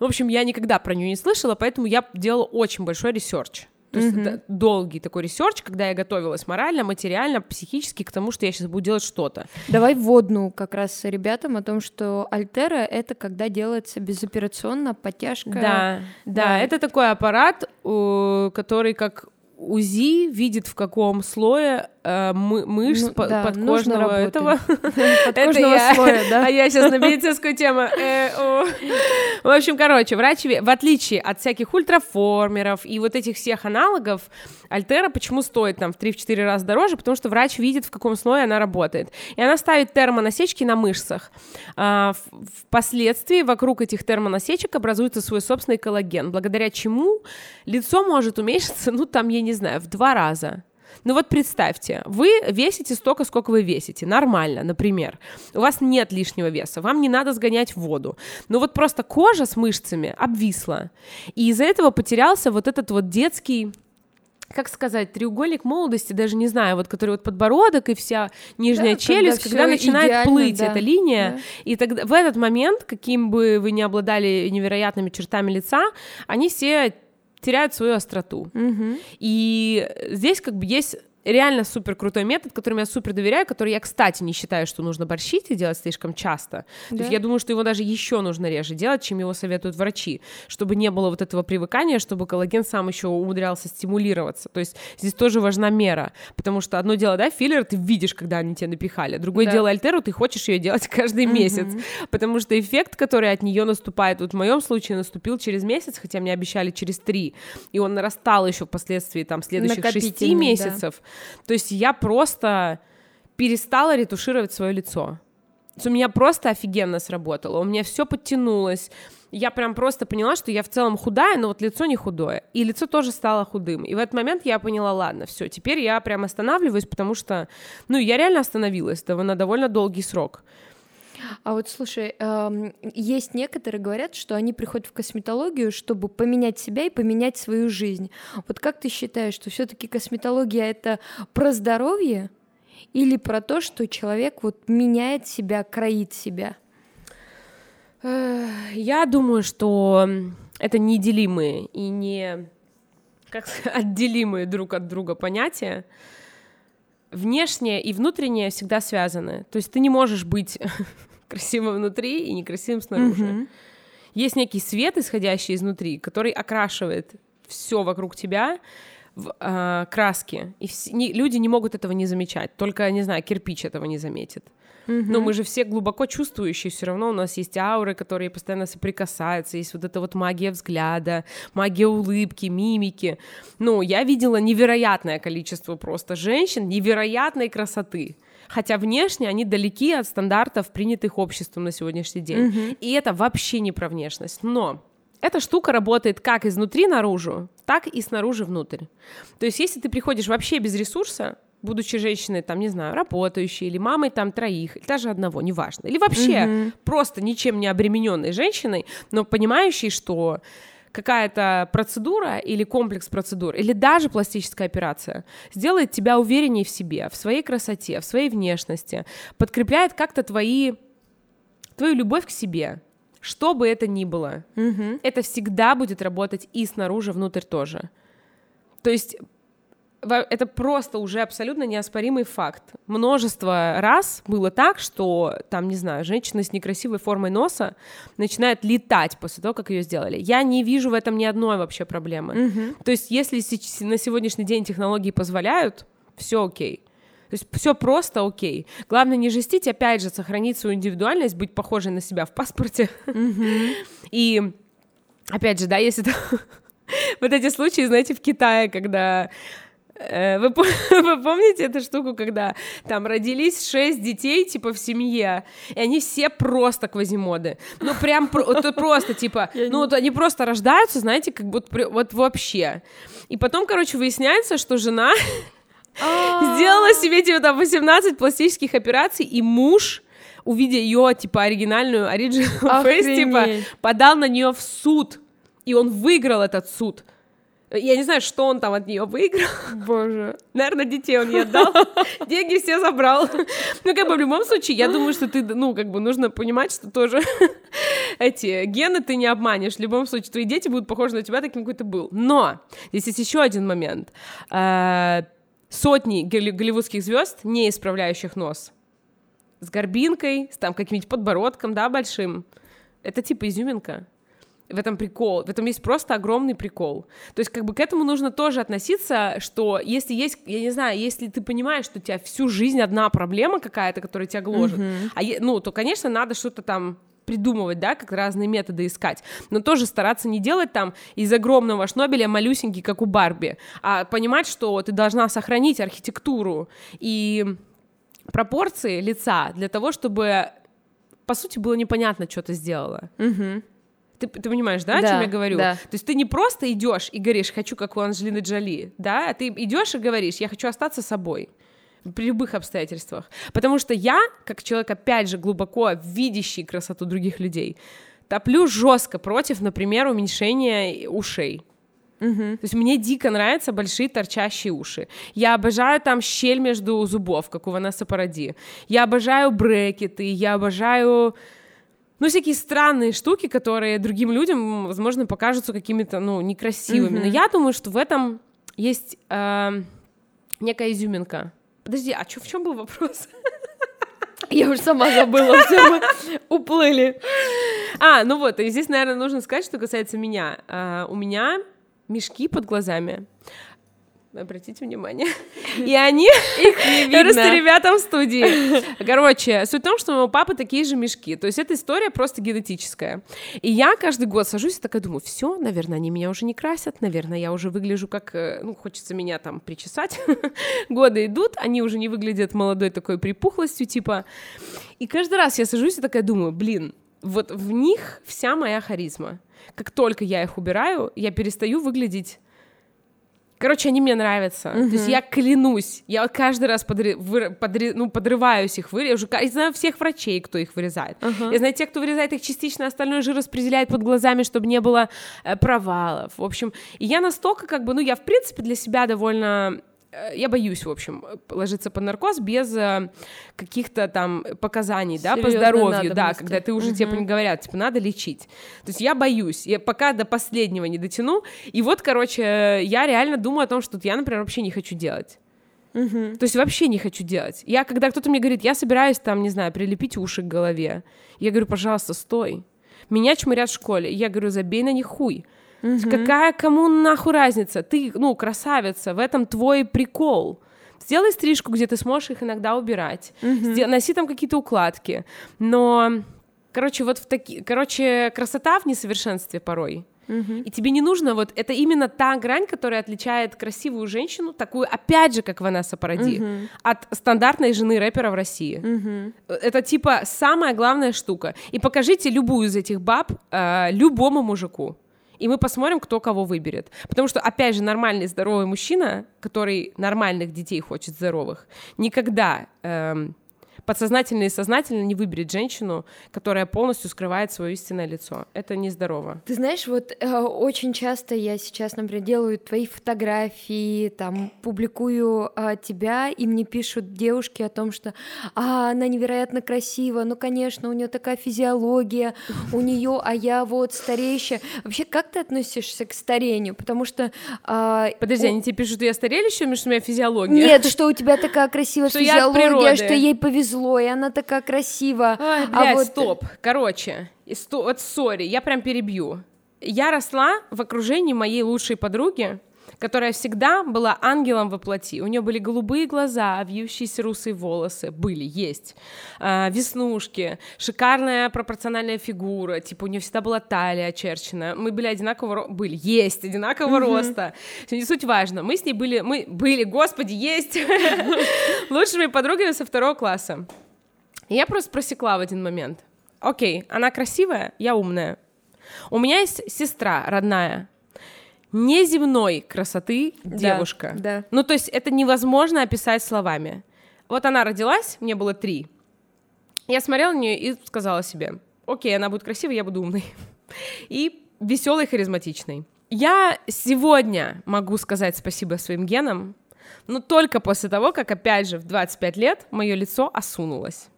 В общем, я никогда про нее не слышала, поэтому я делала очень большой ресерч. То есть это долгий такой ресерч, когда я готовилась морально, материально, психически к тому, что я сейчас буду делать что-то. Давай вводную как раз ребятам о том, что Альтера — это когда делается безоперационно подтяжка. Да, это такой аппарат, который как УЗИ видит, в каком слое мышц подкожного этого. Подкожного слоя, да? А я сейчас на медицинскую тему. В общем, короче, врачи, в отличие от всяких ультраформеров и вот этих всех аналогов, Альтера почему стоит там в 3-4 раза дороже? Потому что врач видит, в каком слое она работает. И она ставит термонасечки на мышцах. Впоследствии вокруг этих термонасечек образуется свой собственный коллаген, благодаря чему лицо может уменьшиться, ну, там, я не знаю, в 2 раза. Ну вот представьте, вы весите столько, сколько вы весите, нормально, например, у вас нет лишнего веса, вам не надо сгонять воду, но вот просто кожа с мышцами обвисла, и из-за этого потерялся вот этот вот детский, как сказать, треугольник молодости, даже не знаю, вот который вот подбородок и вся нижняя челюсть, когда начинает плыть эта линия, да. И тогда в этот момент, каким бы вы ни обладали невероятными чертами лица, они все теряют свою остроту. Угу. И здесь как бы есть реально супер крутой метод, которым я супер доверяю, который я, кстати, не считаю, что нужно борщить и делать слишком часто. Да. То есть я думаю, что его даже еще нужно реже делать, чем его советуют врачи, чтобы не было вот этого привыкания, чтобы коллаген сам еще умудрялся стимулироваться. То есть здесь тоже важна мера, потому что одно дело, да, филлер, ты видишь, когда они тебе напихали, другое дело Альтеру, ты хочешь ее делать каждый месяц, потому что эффект, который от нее наступает, вот в моем случае наступил через месяц, хотя мне обещали через 3, и он нарастал еще впоследствии там следующих 6 месяцев. Да. То есть я просто перестала ретушировать свое лицо. У меня просто офигенно сработало, у меня все подтянулось. Я прям просто поняла, что я в целом худая, но вот лицо не худое. И лицо тоже стало худым. И в этот момент я поняла, ладно, все, теперь я прям останавливаюсь, потому что, ну, я реально остановилась на довольно долгий срок. А вот, слушай, есть некоторые, говорят, что они приходят в косметологию, чтобы поменять себя и поменять свою жизнь. Вот как ты считаешь, что все-таки косметология — это про здоровье или про то, что человек вот меняет себя, кроит себя? Я думаю, что это неделимые и не, как сказать, отделимые друг от друга понятия. Внешнее и внутреннее всегда связаны. То есть ты не можешь быть красивым внутри и некрасивым снаружи. Mm-hmm. Есть некий свет, исходящий изнутри, который окрашивает все вокруг тебя в краски. И люди не могут этого не замечать. Только, не знаю, кирпич этого не заметит. Mm-hmm. Но мы же все глубоко чувствующие, все равно у нас есть ауры, которые постоянно соприкасаются, есть вот эта вот магия взгляда, магия улыбки, мимики. Ну, я видела невероятное количество просто женщин невероятной красоты, хотя внешне они далеки от стандартов, принятых обществом на сегодняшний день. Mm-hmm. И это вообще не про внешность, но... Эта штука работает как изнутри наружу, так и снаружи внутрь. То есть если ты приходишь вообще без ресурса, будучи женщиной, там, не знаю, работающей, или мамой там 3, или даже 1, неважно, или вообще просто ничем не обремененной женщиной, но понимающей, что какая-то процедура или комплекс процедур, или даже пластическая операция сделает тебя увереннее в себе, в своей красоте, в своей внешности, подкрепляет как-то твою любовь к себе. Что бы это ни было, это всегда будет работать и снаружи, внутрь тоже. То есть это просто уже абсолютно неоспоримый факт. Множество раз было так, что, там, не знаю, женщина с некрасивой формой носа начинает летать после того, как ее сделали. Я не вижу в этом ни одной вообще проблемы. То есть если на сегодняшний день технологии позволяют, все окей. То есть все просто окей. Главное не жестить, опять же, сохранить свою индивидуальность, быть похожей на себя в паспорте. И, опять же, да, если... Вот эти случаи, знаете, в Китае, когда... Вы помните эту штуку, когда там родились 6 детей, типа, в семье, и они все просто квазимоды, ну, прям просто, типа, ну, вот они просто рождаются, знаете, как будто вот вообще. И потом, короче, выясняется, что жена... Сделала себе, типа, там, 18 пластических операций, и муж, увидя ее, типа, оригинальную original face, типа, подал на нее в суд, и он выиграл этот суд. Я не знаю, что он там от нее выиграл. Боже. Наверное, детей он ей отдал, деньги все забрал. Ну, как бы, в любом случае, я думаю, что ты, ну, как бы, нужно понимать, что тоже эти гены ты не обманешь. В любом случае, твои дети будут похожи на тебя таким, какой ты был. Но здесь есть еще один момент. Сотни голливудских звезд, не исправляющих нос, с горбинкой, с там каким-нибудь подбородком, да, большим. Это типа изюминка. В этом прикол, в этом есть просто огромный прикол. То есть как бы к этому нужно тоже относиться, что если есть, я не знаю, если ты понимаешь, что у тебя всю жизнь одна проблема какая-то, которая тебя гложет, ну, то, конечно, надо что-то там придумывать, да, как разные методы искать, но тоже стараться не делать там из огромного шнобеля малюсенький, как у Барби, а понимать, что ты должна сохранить архитектуру и пропорции лица для того, чтобы, по сути, было непонятно, что ты сделала. Ты понимаешь, да, о чем я говорю? Да. То есть ты не просто идешь и говоришь, хочу, как у Анжелины Джоли, да, ты идешь и говоришь, я хочу остаться собой при любых обстоятельствах. Потому что я, как человек, опять же, глубоко видящий красоту других людей, топлю жестко против, например, уменьшения ушей. Угу. То есть мне дико нравятся большие торчащие уши. Я обожаю там щель между зубов, как у Ванессы Паради. Я обожаю брекеты, я обожаю... Ну, всякие странные штуки, которые другим людям, возможно, покажутся какими-то, ну, некрасивыми. Mm-hmm. Но я думаю, что в этом есть некая изюминка. Подожди, а в чем был вопрос? Я уже сама забыла, все мы уплыли. Ну вот, и здесь, наверное, нужно сказать, что касается меня. У меня мешки под глазами. Обратите внимание. И они просто ребятам в студии. Короче, суть в том, что у моего папы такие же мешки. То есть эта история просто генетическая. И я каждый год сажусь и такая думаю, все, наверное, они меня уже не красят, наверное, я уже выгляжу как... Ну, хочется меня там причесать. Годы идут, они уже не выглядят молодой такой припухлостью, типа. И каждый раз я сажусь и такая думаю, блин, вот в них вся моя харизма. Как только я их убираю, я перестаю выглядеть... Короче, они мне нравятся. Uh-huh. То есть я клянусь, я каждый раз подрываюсь их, вырежу. Я знаю всех врачей, кто их вырезает. Uh-huh. Я знаю тех, кто вырезает их частично, остальной жир распределяет под глазами, чтобы не было провалов. В общем, и я настолько как бы, ну, я в принципе для себя довольно... Я боюсь, в общем, ложиться под наркоз без каких-то там показаний, серьезно, да, по здоровью, да, когда ты уже, типа, не говорят, типа, надо лечить. То есть я боюсь, я пока до последнего не дотяну, и вот, короче, я реально думаю о том, что я, например, вообще не хочу делать. Угу. То есть вообще не хочу делать. Я, когда кто-то мне говорит, я собираюсь там, не знаю, прилепить уши к голове, я говорю, пожалуйста, стой. Меня чморят в школе, я говорю, забей на них хуй. Угу. Какая кому нахуй разница? Ты, ну, красавица, в этом твой прикол. Сделай стрижку, где ты сможешь их иногда убирать. Угу. Носи там какие-то укладки. Но, короче, вот в такие... Короче, красота в несовершенстве порой. Угу. И тебе не нужно... Вот это именно та грань, которая отличает красивую женщину, такую, опять же, как Ванесса Паради, угу, от стандартной жены рэпера в России. Угу. Это, типа, самая главная штука. И покажите любую из этих баб любому мужику. И мы посмотрим, кто кого выберет. Потому что, опять же, нормальный здоровый мужчина, который нормальных детей хочет, здоровых, никогда подсознательно и сознательно не выберет женщину, которая полностью скрывает свое истинное лицо. Это нездорово. Ты знаешь, вот очень часто я сейчас, например, делаю твои фотографии, там, публикую тебя, и мне пишут девушки о том, что она невероятно красива, ну, конечно, у нее такая физиология, у нее, а я вот стареющая. Вообще, как ты относишься к старению? Потому что... Подожди, они тебе пишут, что я стареющая, потому что у меня физиология? Нет, что у тебя такая красивая физиология, что ей повезло, и она такая красивая. Ой, блядь, вот... стоп, короче, вот сори, я прям перебью. Я росла в окружении моей лучшей подруги, которая всегда была ангелом во плоти. У нее были голубые глаза, вьющиеся русые волосы, были, есть, веснушки, шикарная пропорциональная фигура, типа у нее всегда была талия очерчена, мы были одинакового роста, были, есть, одинакового роста, не суть важно, мы с ней были, господи, есть, лучшими подругами со 2 класса. Я просто просекла в один момент, окей, она красивая, я умная, у меня есть сестра родная, неземной красоты девушка. Да. Ну, то есть это невозможно описать словами. Вот она родилась, мне было 3. Я смотрела на нее и сказала себе, окей, она будет красивой, я буду умной. И веселой, харизматичной. Я сегодня могу сказать спасибо своим генам, но только после того, как, опять же, в 25 лет мое лицо осунулось.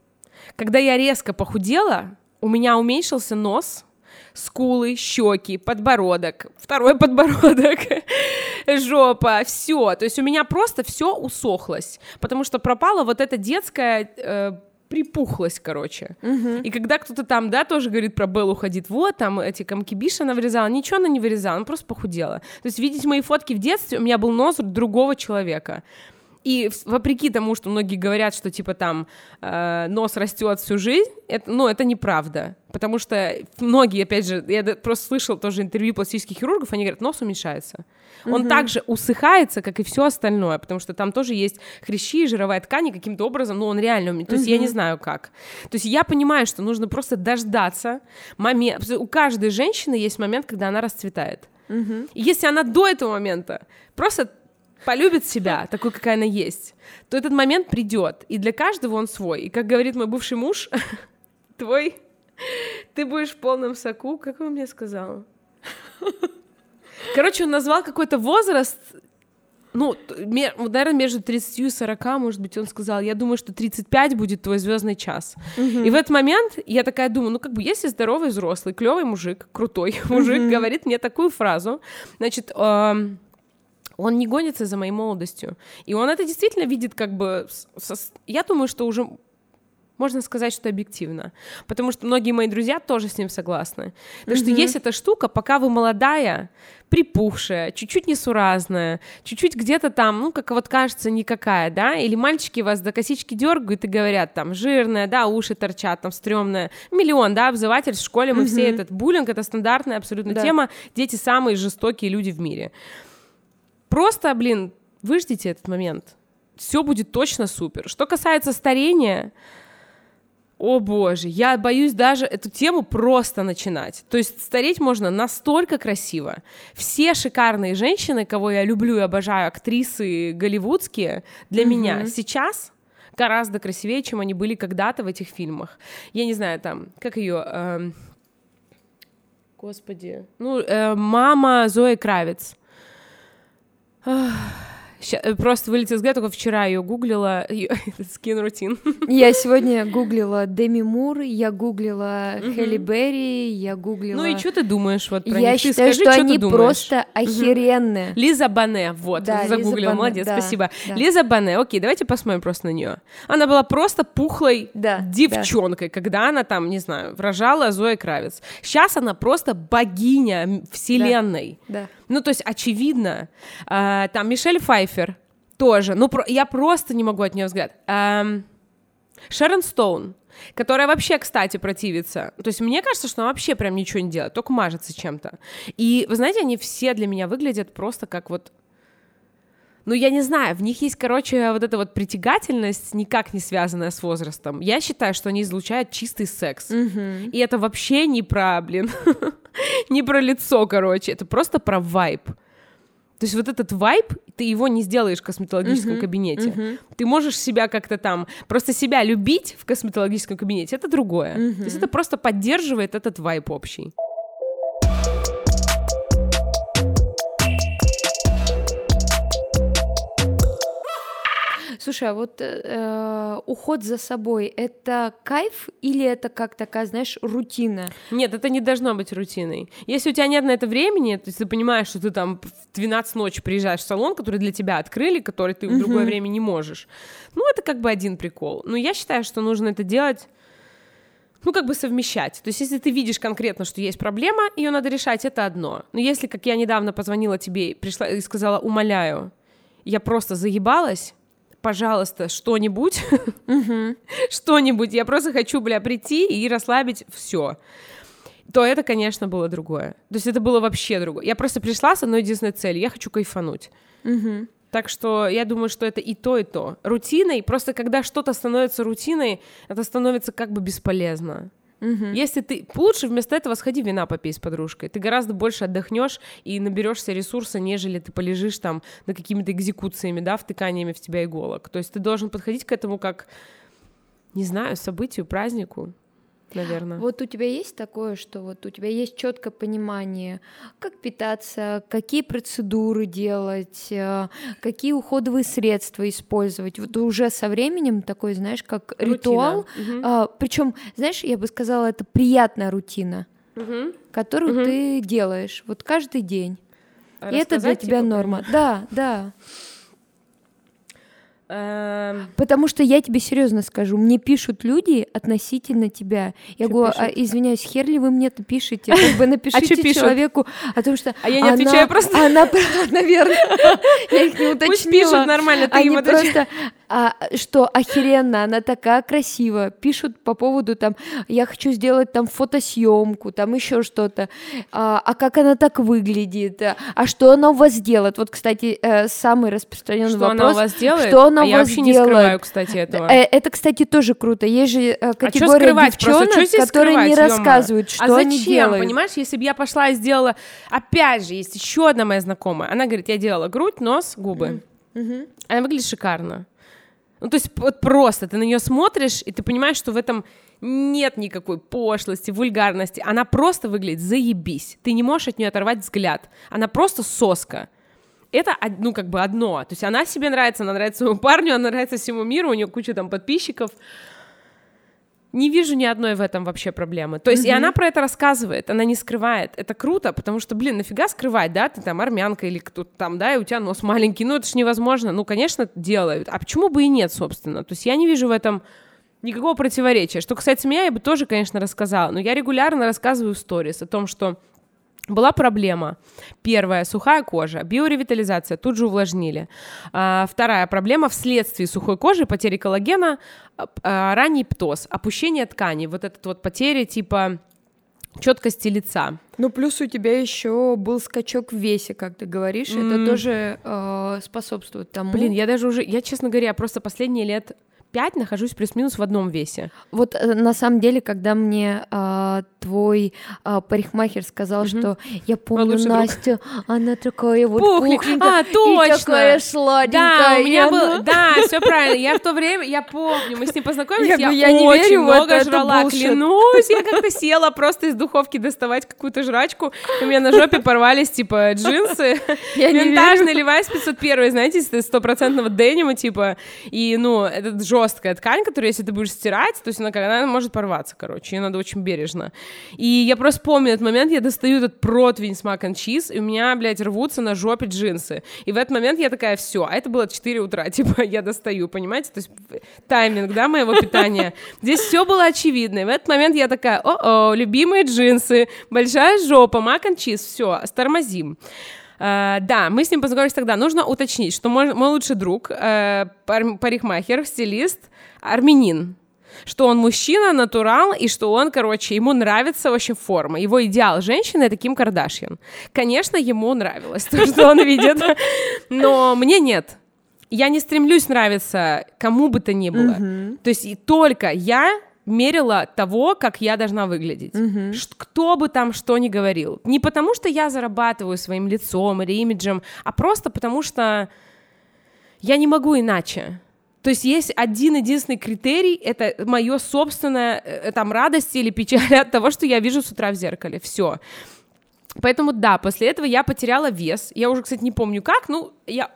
Когда я резко похудела, у меня уменьшился нос, скулы, щеки, подбородок, 2-й подбородок, жопа, все. То есть у меня просто все усохлось, потому что пропала вот эта детская припухлость, короче. Угу. И когда кто-то там, да, тоже говорит про Беллу ходит, вот, там эти комки биш она вырезала, ничего она не вырезала, она просто похудела. То есть видеть мои фотки в детстве, у меня был нос другого человека. И вопреки тому, что многие говорят, что типа там нос растет всю жизнь, это, ну, это неправда. Потому что многие, опять же, я просто слышала тоже интервью пластических хирургов, они говорят, нос уменьшается. Mm-hmm. Он также усыхается, как и все остальное, потому что там тоже есть хрящи, жировая ткань, и каким-то образом, ну, он реально уменьшается. То есть я не знаю как. То есть я понимаю, что нужно просто дождаться момента. У каждой женщины есть момент, когда она расцветает. Mm-hmm. И если она до этого момента просто полюбит себя, такой, какая она есть, то этот момент придет, и для каждого он свой. И, как говорит мой бывший муж, твой, ты будешь в полном соку, как он мне сказал. Короче, он назвал какой-то возраст, ну, наверное, между 30 и 40, может быть, он сказал, я думаю, что 35 будет твой звездный час. И в этот момент я такая думаю, ну, как бы, если здоровый взрослый, клевый мужик, крутой мужик говорит мне такую фразу, значит, он не гонится за моей молодостью. И он это действительно видит как бы... Я думаю, что уже можно сказать, что объективно. Потому что многие мои друзья тоже с ним согласны. Потому что есть эта штука, пока вы молодая, припухшая, чуть-чуть несуразная, чуть-чуть где-то там, ну, как вот кажется, никакая, да? Или мальчики вас до косички дергают и говорят, там, жирная, да, уши торчат, там, стрёмная. Миллион, да, обзывательств в школе. Мы все этот буллинг, это стандартная абсолютно тема. Дети самые жестокие люди в мире. Просто, блин, выждите этот момент. Все будет точно супер. Что касается старения, о боже, я боюсь даже эту тему просто начинать. То есть стареть можно настолько красиво. Все шикарные женщины, кого я люблю и обожаю, актрисы голливудские, для меня сейчас гораздо красивее, чем они были когда-то в этих фильмах. Я не знаю, там, как ее... Господи. Ну, мама Зои Кравец. Просто вылетел взгляд, только вчера ее гуглила, скин-рутин. Я сегодня гуглила Деми Мур, я гуглила Хелли Берри, я гуглила... Ну и что ты думаешь вот про них? Я считаю, что они просто охеренные. Лиза Боне, вот, загуглила, молодец, спасибо. Лиза Боне, окей, давайте посмотрим просто на нее. Она была просто пухлой девчонкой, когда она там, не знаю, рожала Зои Кравец. Сейчас она просто богиня вселенной. Да. Ну, то есть, очевидно, там Мишель Файфер тоже, ну, я просто не могу от нее взгляд. Шэрон Стоун, которая вообще, кстати, противится. То есть, мне кажется, что она вообще прям ничего не делает, только мажется чем-то. И, вы знаете, они все для меня выглядят просто как вот... Ну, я не знаю, в них есть, короче, вот эта вот притягательность, никак не связанная с возрастом. Я считаю, что они излучают чистый секс. Mm-hmm. И это вообще не про, блин... Не про лицо, короче, это просто про вайб. То есть вот этот вайб, ты его не сделаешь в косметологическом кабинете. Ты можешь себя как-то там, просто себя любить в косметологическом кабинете, это другое. То есть это просто поддерживает этот вайб общий. Слушай, а вот уход за собой — это кайф или это как такая, знаешь, рутина? Нет, это не должно быть рутиной. Если у тебя нет на это времени, то есть ты понимаешь, что ты там в 12 ночи приезжаешь в салон, который для тебя открыли, который ты в другое время не можешь. Ну, это как бы один прикол. Но я считаю, что нужно это делать... Ну, как бы совмещать. То есть, если ты видишь конкретно, что есть проблема, ее надо решать, это одно. Но если, как я недавно позвонила тебе, пришла и сказала, умоляю, я просто заебалась... пожалуйста, что-нибудь, что-нибудь, я просто хочу, бля, прийти и расслабить все, то это, конечно, было другое. То есть это было вообще другое. Я просто пришла с одной единственной целью, я хочу кайфануть. Так что я думаю, что это и то, и то. Рутиной, просто когда что-то становится рутиной, это становится как бы бесполезно. Если ты... Лучше вместо этого сходи вина попей с подружкой. Ты гораздо больше отдохнешь и наберешься ресурса, нежели ты полежишь там на какими-то экзекуциями, да, втыканиями в тебя иголок. То есть ты должен подходить к этому как, не знаю, событию, празднику, наверное. Вот у тебя есть такое, что вот у тебя есть четкое понимание, как питаться, какие процедуры делать, какие уходовые средства использовать. Вот уже со временем такой, знаешь, как рутина. Ритуал. Причем, знаешь, я бы сказала, это приятная рутина, которую ты делаешь вот каждый день. И это для тебя норма. Да, да. Потому что я тебе серьезно скажу, мне пишут люди относительно тебя. Я говорю, извиняюсь, хер ли вы мне-то пишете? Как бы напишите человеку о том, что... А я не отвечаю просто. Она, наверное, я их не уточнила. Пусть пишут нормально, ты им отвечаешь. Что охеренно, она такая красивая. Пишут по поводу там, я хочу сделать там фотосъемку, там еще что-то. А как она так выглядит? А что она у вас делает? Вот, кстати, самый распространенный вопрос. Что она у вас делает? Что она у вас делает? Я вообще не скрываю, кстати, этого. Это, кстати, тоже круто. Есть же категория девчонок, которые не рассказывают, что они делают. А зачем? Понимаешь, если бы я пошла и сделала... Опять же, есть еще одна моя знакомая. Она говорит, я делала грудь, нос, губы. Она выглядит шикарно. Ну, то есть вот просто ты на нее смотришь, и ты понимаешь, что в этом нет никакой пошлости, вульгарности. Она просто выглядит заебись. Ты не можешь от нее оторвать взгляд. Она просто соска. Это, ну, как бы одно. То есть она себе нравится, она нравится своему парню, она нравится всему миру, у нее куча там подписчиков. Не вижу ни одной в этом вообще проблемы. То есть и она про это рассказывает, она не скрывает. Это круто, потому что, блин, нафига скрывать, да? Ты там армянка или кто-то там, да, и у тебя нос маленький. Ну, это ж невозможно. Ну, конечно, делают. А почему бы и нет, собственно? То есть я не вижу в этом никакого противоречия. Что касается меня, я бы тоже, конечно, рассказала. Но я регулярно рассказываю в сторис о том, что была проблема. Первая — сухая кожа, биоревитализация, тут же увлажнили. Вторая проблема — вследствие сухой кожи, потери коллагена, ранний птоз, опущение тканей, вот этот вот потери типа четкости лица. Ну, плюс у тебя еще был скачок в весе, как ты говоришь, это тоже способствует тому. Блин, я даже уже, я, честно говоря, просто последние лет 5 нахожусь плюс-минус в одном весе. Вот на самом деле, когда мне твой парикмахер сказал, что я помню Настю, она такая вот пухленькая, и такая сладенькая. Да, у меня был, да, все правильно. Я в то время, я помню, мы с ней познакомились, я очень много жрала, клянусь, я как-то села просто из духовки доставать какую-то жрачку, у меня на жопе порвались типа джинсы, винтажный Levi's 501, знаете, стопроцентного денима типа, и ну, этот жопа жесткая ткань, которую, если ты будешь стирать, то есть она может порваться, короче, ее надо очень бережно. И я просто помню этот момент, я достаю этот противень с мак and чиз, и у меня, блядь, рвутся на жопе джинсы. И в этот момент я такая, все, а это было 4 утра, типа, я достаю, понимаете? То есть тайминг, да, моего питания. Здесь все было очевидно, и в этот момент я такая, о-о, любимые джинсы, большая жопа, мак and чиз, все, стормозим. Да, мы с ним познакомились тогда. Нужно уточнить, что мой лучший друг, парикмахер, стилист, армянин. Что он мужчина, натурал, и что он, короче, ему нравится вообще форма. Его идеал женщины — это Ким Кардашьян. Конечно, ему нравилось то, что он видит, но мне нет. Я не стремлюсь нравиться кому бы то ни было. То есть и только я мерила того, как я должна выглядеть. Кто бы там что ни говорил. Не потому, что я зарабатываю своим лицом или имиджем, а просто потому, что я не могу иначе. То есть есть один-единственный критерий, это моё собственное там радость или печаль от того, что я вижу с утра в зеркале. Всё. Поэтому да, после этого я потеряла вес. Я уже, кстати, не помню как, ну, я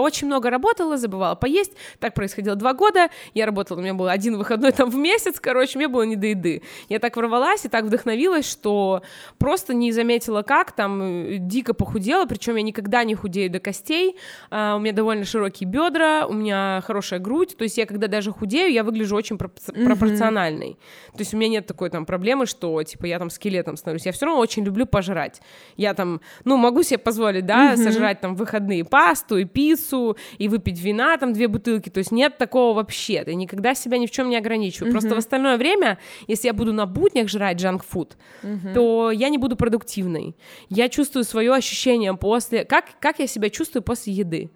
очень много работала, забывала поесть. Так происходило 2 года, я работала, у меня был 1 выходной там в месяц, короче, мне было не до еды. Я так ворвалась и так вдохновилась, что просто не заметила как, там, дико похудела, причем я никогда не худею до костей, у меня довольно широкие бедра, у меня хорошая грудь, то есть я, когда даже худею, я выгляжу очень пропорциональной. То есть у меня нет такой там проблемы, что, типа, я там скелетом становлюсь, я все равно очень люблю пожрать. Я там, ну, могу себе позволить, да, сожрать там в выходные пасту и пиццу, и выпить вина, там, 2 бутылки, то есть нет такого вообще, я никогда себя ни в чем не ограничиваю, просто в остальное время, если я буду на буднях жрать джанк-фуд, то я не буду продуктивной, я чувствую свое ощущение после, как я себя чувствую после еды.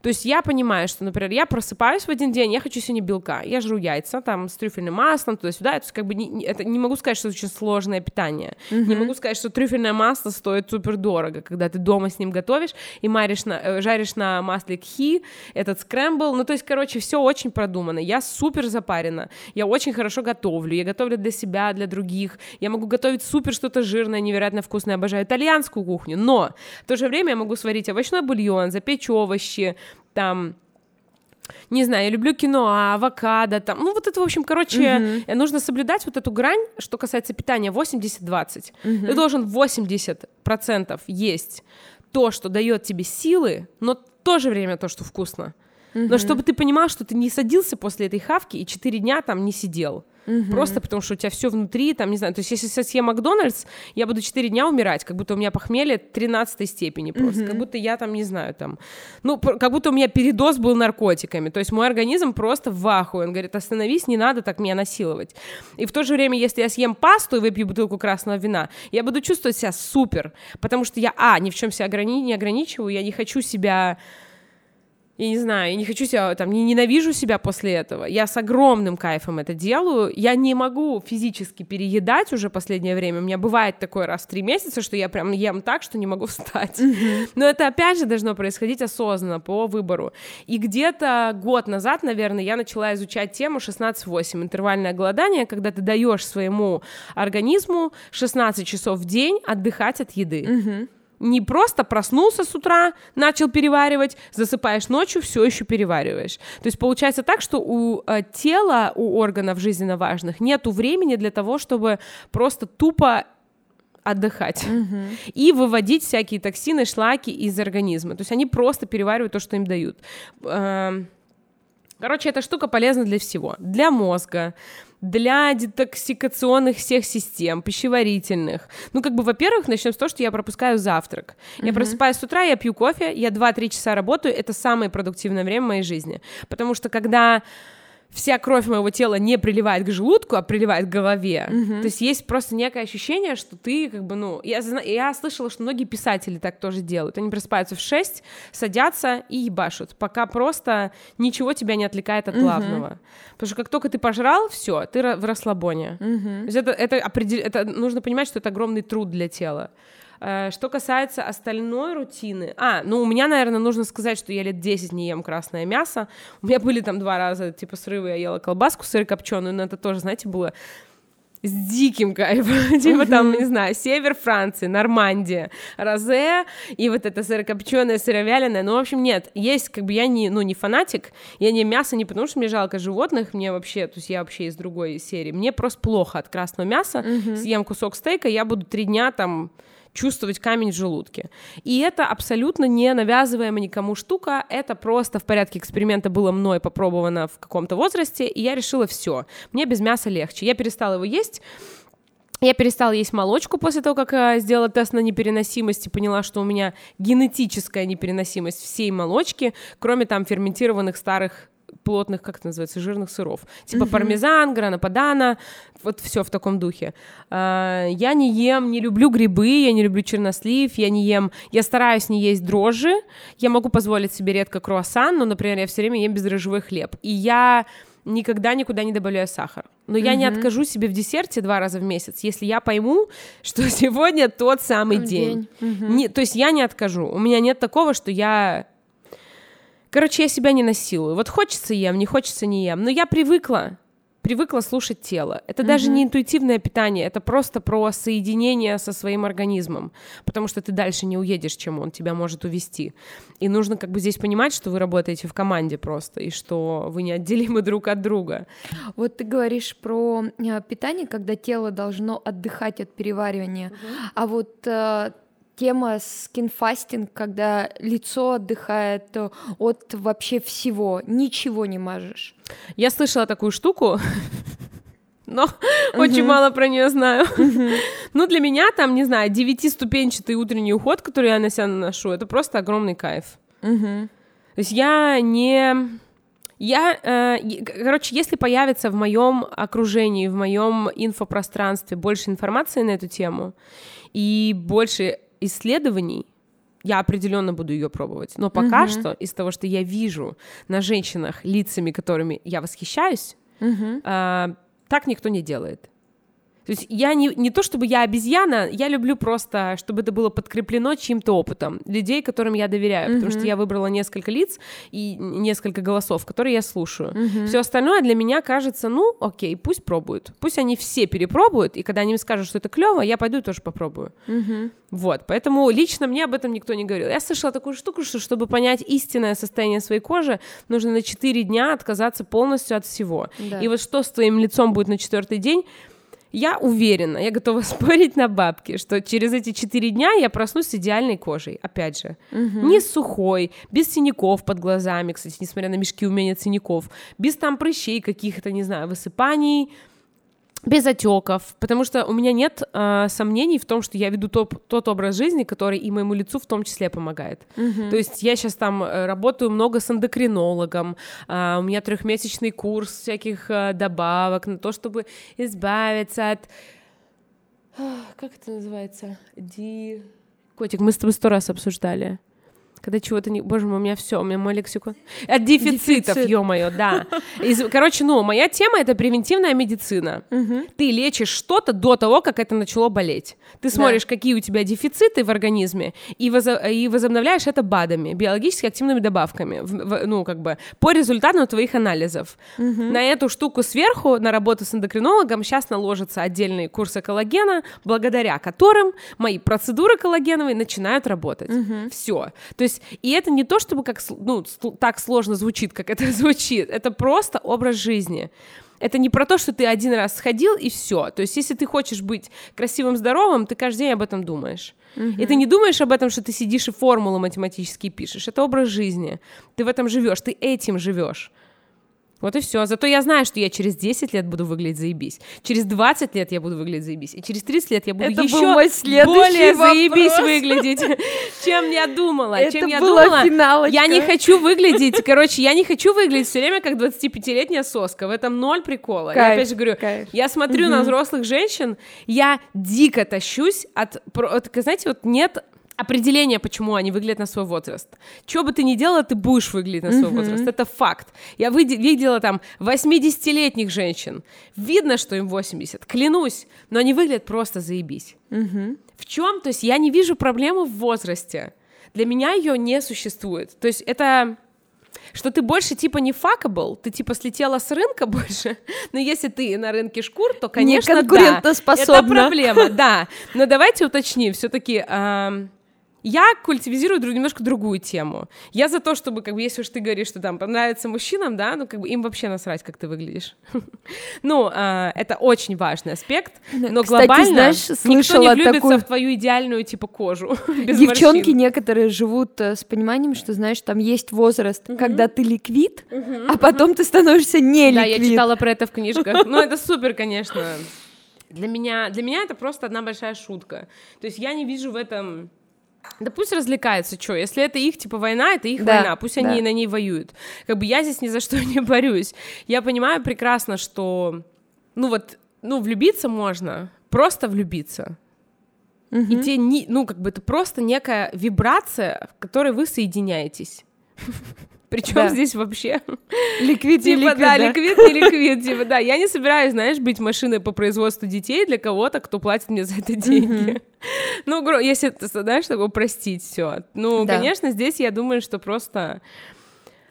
То есть я понимаю, что, например, я просыпаюсь в один день, я хочу сегодня белка, я жру яйца, там, с трюфельным маслом, туда-сюда, то есть как бы не могу сказать, что это очень сложное питание, не могу сказать, что трюфельное масло стоит супердорого, когда ты дома с ним готовишь и жаришь на масле кхи, этот скрэмбл, ну, то есть, короче, все очень продумано, я супер запарена, я очень хорошо готовлю, я готовлю для себя, для других, я могу готовить супер что-то жирное, невероятно вкусное, обожаю итальянскую кухню, но в то же время я могу сварить овощной бульон, запечь овощи, там, не знаю, я люблю киноа, авокадо, там, ну, вот это, в общем, короче, нужно соблюдать вот эту грань, что касается питания, 80-20. Ты должен 80% есть то, что дает тебе силы, но в то же время то, что вкусно. но чтобы ты понимал, что ты не садился после этой хавки и 4 дня там не сидел. Просто потому, что у тебя все внутри, там, не знаю, то есть если я съем Макдональдс, я буду 4 дня умирать, как будто у меня похмелье 13-й степени просто, как будто я там, не знаю, там, ну, как будто у меня передоз был наркотиками, то есть мой организм просто в ахуе, он говорит, остановись, не надо так меня насиловать. И в то же время, если я съем пасту и выпью бутылку красного вина, я буду чувствовать себя супер, потому что я, ни в чем себя не ограничиваю, я не хочу себя... Я не знаю, я не хочу себя, там, не ненавижу себя после этого. Я с огромным кайфом это делаю. Я не могу физически переедать уже последнее время. У меня бывает такой раз в 3 месяца, что я прям ем так, что не могу встать. Но это, опять же, должно происходить осознанно, по выбору. И где-то год назад, наверное, я начала изучать тему 16-8, интервальное голодание, когда ты даешь своему организму 16 часов в день отдыхать от еды. Не просто проснулся с утра, начал переваривать, засыпаешь ночью, все еще перевариваешь. То есть получается так, что у тела, у органов жизненно важных нету времени для того, чтобы просто тупо отдыхать и выводить всякие токсины, шлаки из организма. То есть они просто переваривают то, что им дают. Короче, эта штука полезна для всего. Для мозга, для детоксикационных всех систем, пищеварительных. Ну, как бы, во-первых, начнем с того, что я пропускаю завтрак. Я просыпаюсь с утра, я пью кофе, я 2-3 часа работаю. Это самое продуктивное время моей жизни. Потому что когда вся кровь моего тела не приливает к желудку, а приливает к голове, то есть есть просто некое ощущение, что ты как бы, ну... Я слышала, что многие писатели так тоже делают. Они просыпаются в 6, садятся и ебашут, пока просто ничего тебя не отвлекает от главного. Потому что как только ты пожрал, все, ты в расслабоне. То есть это нужно понимать, что это огромный труд для тела. Что касается остальной рутины... ну, у меня, наверное, нужно сказать, что я лет 10 не ем красное мясо. У меня были там 2 раза, типа, срывы. Я ела колбаску сырокопченую, но это тоже, знаете, было с диким кайфом. Типа там, не знаю, север Франции, Нормандия, розе и вот это сырокопченое, сыровяленое. Ну, в общем, нет, есть, как бы, я не, ну, не фанатик, я не мясо не потому, что мне жалко животных, мне вообще, то есть я вообще из другой серии, мне просто плохо от красного мяса. Съем кусок стейка, я буду 3 дня там... чувствовать камень в желудке. И это абсолютно не навязываемая никому штука, это просто в порядке эксперимента было мной попробовано в каком-то возрасте, и я решила, все, мне без мяса легче. Я перестала его есть, я перестала есть молочку после того, как сделала тест на непереносимость и поняла, что у меня генетическая непереносимость всей молочки, кроме там ферментированных старых плотных, как это называется, жирных сыров. Типа пармезан, грана падана, вот все в таком духе. Я не ем, не люблю грибы, я не люблю чернослив, я не ем, я стараюсь не есть дрожжи, я могу позволить себе редко круассан, но, например, я все время ем бездрожжевой хлеб. И я никогда никуда не добавляю сахар. Но я не откажу себе в десерте 2 раза в месяц, если я пойму, что сегодня тот самый день. Не, то есть я не откажу. У меня нет такого, что я... Короче, я себя не насилую. Вот хочется ем, не хочется не ем. Но я привыкла слушать тело. Это даже не интуитивное питание, это просто про соединение со своим организмом. Потому что ты дальше не уедешь, чем он тебя может увести. И нужно как бы здесь понимать, что вы работаете в команде просто, и что вы неотделимы друг от друга. Вот ты говоришь про питание, когда тело должно отдыхать от переваривания. А вот... Тема скинфастинг, когда лицо отдыхает от вообще всего, ничего не мажешь. Я слышала такую штуку, но очень мало про нее знаю. Ну, для меня там, не знаю, 9-ступенчатый утренний уход, который я на себя наношу, это просто огромный кайф. То есть я не... Короче, если появится в моем окружении, в моем инфопространстве больше информации на эту тему и больше... исследований, я определенно буду ее пробовать. Но пока что из того, что я вижу на женщинах, лицами, которыми я восхищаюсь, так никто не делает. То есть я не то чтобы я обезьяна, я люблю просто, чтобы это было подкреплено чьим-то опытом, людей, которым я доверяю, потому что я выбрала несколько лиц и несколько голосов, которые я слушаю. Все остальное для меня кажется, ну, окей, пусть пробуют, пусть они все перепробуют, и когда они мне скажут, что это клево, я пойду и тоже попробую. Вот, поэтому лично мне об этом никто не говорил. Я слышала такую штуку, что чтобы понять истинное состояние своей кожи, нужно на 4 дня отказаться полностью от всего. Да. И вот что с твоим лицом будет на 4-й день? Я уверена, я готова спорить на бабки, что через эти 4 дня я проснусь с идеальной кожей, опять же. Угу. Не сухой, без синяков под глазами, кстати, несмотря на мешки, у меня нет синяков, без там прыщей каких-то, не знаю, высыпаний, без отеков, потому что у меня нет сомнений в том, что я веду тот образ жизни, который и моему лицу в том числе помогает. Mm-hmm. То есть я сейчас там работаю много с эндокринологом, у меня 3-месячный курс всяких добавок на то, чтобы избавиться от... Как это называется? Котик, мы с тобой 100 раз обсуждали. Когда чего-то не... Боже мой, у меня все, у меня мой лексикон. От дефицитов, ё-моё, да. Короче, моя тема — это превентивная медицина. Угу. Ты лечишь что-то до того, как это начало болеть. Ты смотришь, да, какие у тебя дефициты в организме, и возобновляешь это БАДами, биологически активными добавками, по результатам твоих анализов. Угу. На эту штуку сверху, на работу с эндокринологом, сейчас наложатся отдельные курсы коллагена, благодаря которым мои процедуры коллагеновые начинают работать. Угу. Все. То есть, и это не то, чтобы как, так сложно звучит, как это звучит. Это просто образ жизни. Это не про то, что ты один раз сходил, и все. То есть, если ты хочешь быть красивым, здоровым, ты каждый день об этом думаешь. Угу. И ты не думаешь об этом, что ты сидишь и формулы математические пишешь. Это образ жизни. Ты в этом живешь, ты этим живешь. Вот и все. Зато я знаю, что я через 10 лет буду выглядеть заебись. Через 20 лет я буду выглядеть заебись. И через 30 лет я буду еще более заебись выглядеть, чем я думала. Это была финалочка. Я не хочу выглядеть, все время как 25-летняя соска. В этом 0 прикола. Я опять же говорю, я смотрю на взрослых женщин, я дико тащусь от... Знаете, вот нет... определение, почему они выглядят на свой возраст. Что бы ты ни делала, ты будешь выглядеть на свой возраст. Это факт. Я видела там 80-летних женщин. Видно, что им 80. Клянусь. Но они выглядят просто заебись. В чем? То есть я не вижу проблемы в возрасте. Для меня ее не существует. То есть это... Что ты больше типа не fuckable, ты типа слетела с рынка больше, но если ты на рынке шкур, то, конечно, не конкурентоспособна. Это проблема, да. Но давайте уточним, все-таки... Я культивизирую немножко другую тему. Я за то, чтобы, если уж ты говоришь, что там понравится мужчинам, да, им вообще насрать, как ты выглядишь. Это очень важный аспект, но глобально никто не влюбится в твою идеальную, кожу. Девчонки некоторые живут с пониманием, что, знаешь, там есть возраст, когда ты ликвид, а потом ты становишься не ликвид. Да, я читала про это в книжках. Ну, это супер, конечно. Для меня это просто одна большая шутка. То есть я не вижу в этом... Да пусть развлекаются, что? Если это их, война, это их война, пусть они на ней воюют. Я здесь ни за что не борюсь. Я понимаю прекрасно, что, влюбиться можно, просто влюбиться. Угу. И те, это просто некая вибрация, в которой вы соединяетесь. Причем здесь вообще... Ликвид не ликвид, да. Ликвид не ликвид, да. Я не собираюсь, быть машиной по производству детей для кого-то, кто платит мне за это деньги. Если ты чтобы упростить все. Конечно, здесь я думаю, что просто...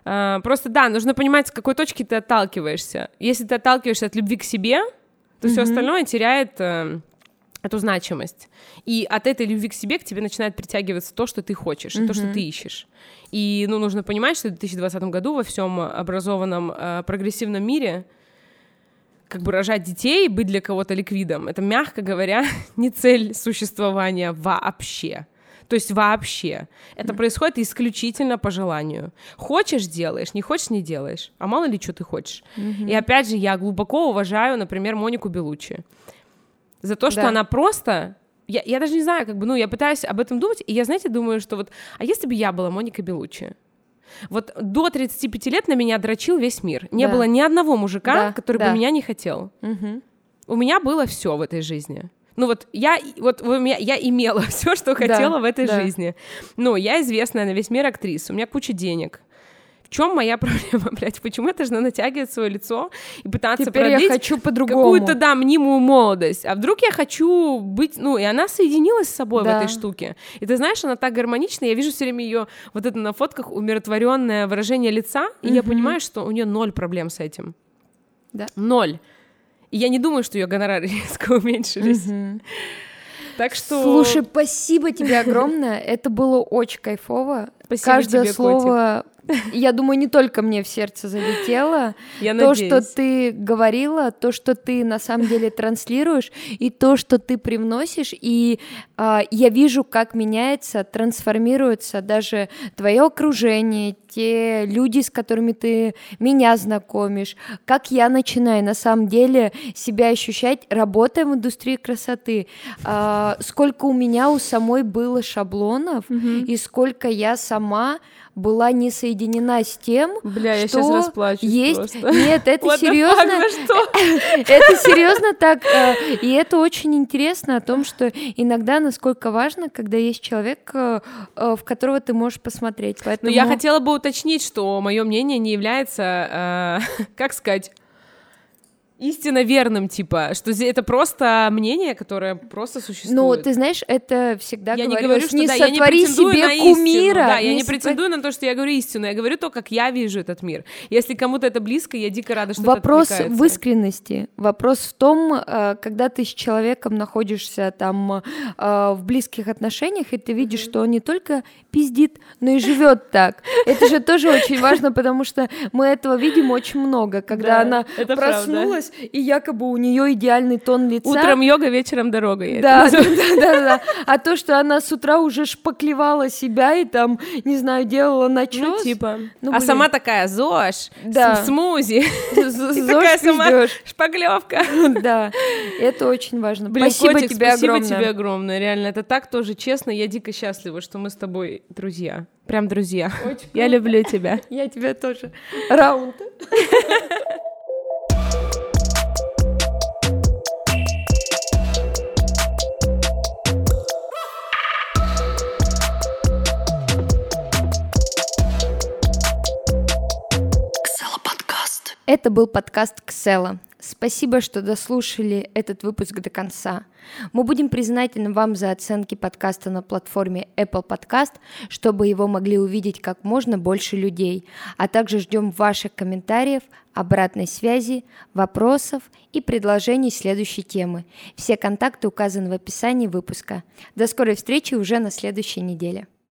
Просто, да, нужно понимать, с какой точки ты отталкиваешься. Если ты отталкиваешься от любви к себе, то все остальное теряет... эту значимость. И от этой любви к себе к тебе начинает притягиваться то, что ты хочешь, и то, что ты ищешь. И, нужно понимать, что в 2020 году во всем образованном прогрессивном мире рожать детей, быть для кого-то ликвидом, это, мягко говоря, не цель существования вообще. То есть вообще. Это происходит исключительно по желанию. Хочешь — делаешь, не хочешь — не делаешь. А мало ли, что ты хочешь. И опять же, я глубоко уважаю, например, Монику Белуччи. За то, что она просто... Я даже не знаю, я пытаюсь об этом думать, и я, думаю, что а если бы я была Моникой Белуччи? До 35 лет на меня дрочил весь мир. Не было ни одного мужика, который бы меня не хотел. Угу. У меня было все в этой жизни. Я имела все, что хотела в этой жизни. Я известная на весь мир актриса, у меня куча денег. В чем моя проблема, блядь? Почему я должна натягивать свое лицо и пытаться продлить какую-то, мнимую молодость? А вдруг я хочу быть... и она соединилась с собой в этой штуке. И ты знаешь, она так гармонична. Я вижу все время ее это на фотках умиротворенное выражение лица, и я понимаю, что у нее 0 проблем с этим. Да. 0. И я не думаю, что ее гонорары резко уменьшились. Так что... Слушай, спасибо тебе огромное. Это было очень кайфово. Спасибо. Каждое тебе, слово, котик. Я думаю, не только мне в сердце залетело. Я надеюсь. То, что ты говорила, то, что ты на самом деле транслируешь, и то, что ты привносишь. И я вижу, как меняется, трансформируется даже твое окружение, те люди, с которыми ты меня знакомишь, как я начинаю на самом деле себя ощущать, работая в индустрии красоты. Сколько у меня у самой было шаблонов, и сколько я сама была не соединена с тем, что есть. Нет, это серьезно. Это серьезно так. И это очень интересно о том, что иногда насколько важно, когда есть человек, в которого ты можешь посмотреть. Но я хотела бы уточнить, что мое мнение не является, как сказать, истинно верным, типа, что это просто мнение, которое просто существует. Ну, ты знаешь, это всегда говорилось, не сотвори себе кумира. Да, я не претендую на то, что я говорю истину, я говорю то, как я вижу этот мир. Если кому-то это близко, я дико рада, что это откликается. Вопрос в искренности, вопрос в том, когда ты с человеком находишься там в близких отношениях, и ты видишь, что он не только пиздит, но и живет так. Это же тоже очень важно, потому что мы этого видим очень много, когда она проснулась, и якобы у нее идеальный тон лица. Утром йога, вечером дорога. Да. А то, что она с утра уже шпаклевала себя и там, не знаю, делала начос. А сама такая, Зош, смузи. Ты такая сама шпаклевка. Да, это очень важно. Спасибо тебе огромное. Спасибо тебе огромное, реально. Это так тоже честно. Я дико счастлива, что мы с тобой друзья. Прям друзья. Я люблю тебя. Я тебя тоже. Раунд. Это был подкаст «Ксела». Спасибо, что дослушали этот выпуск до конца. Мы будем признательны вам за оценки подкаста на платформе Apple Podcast, чтобы его могли увидеть как можно больше людей, а также ждем ваших комментариев, обратной связи, вопросов и предложений следующей темы. Все контакты указаны в описании выпуска. До скорой встречи уже на следующей неделе.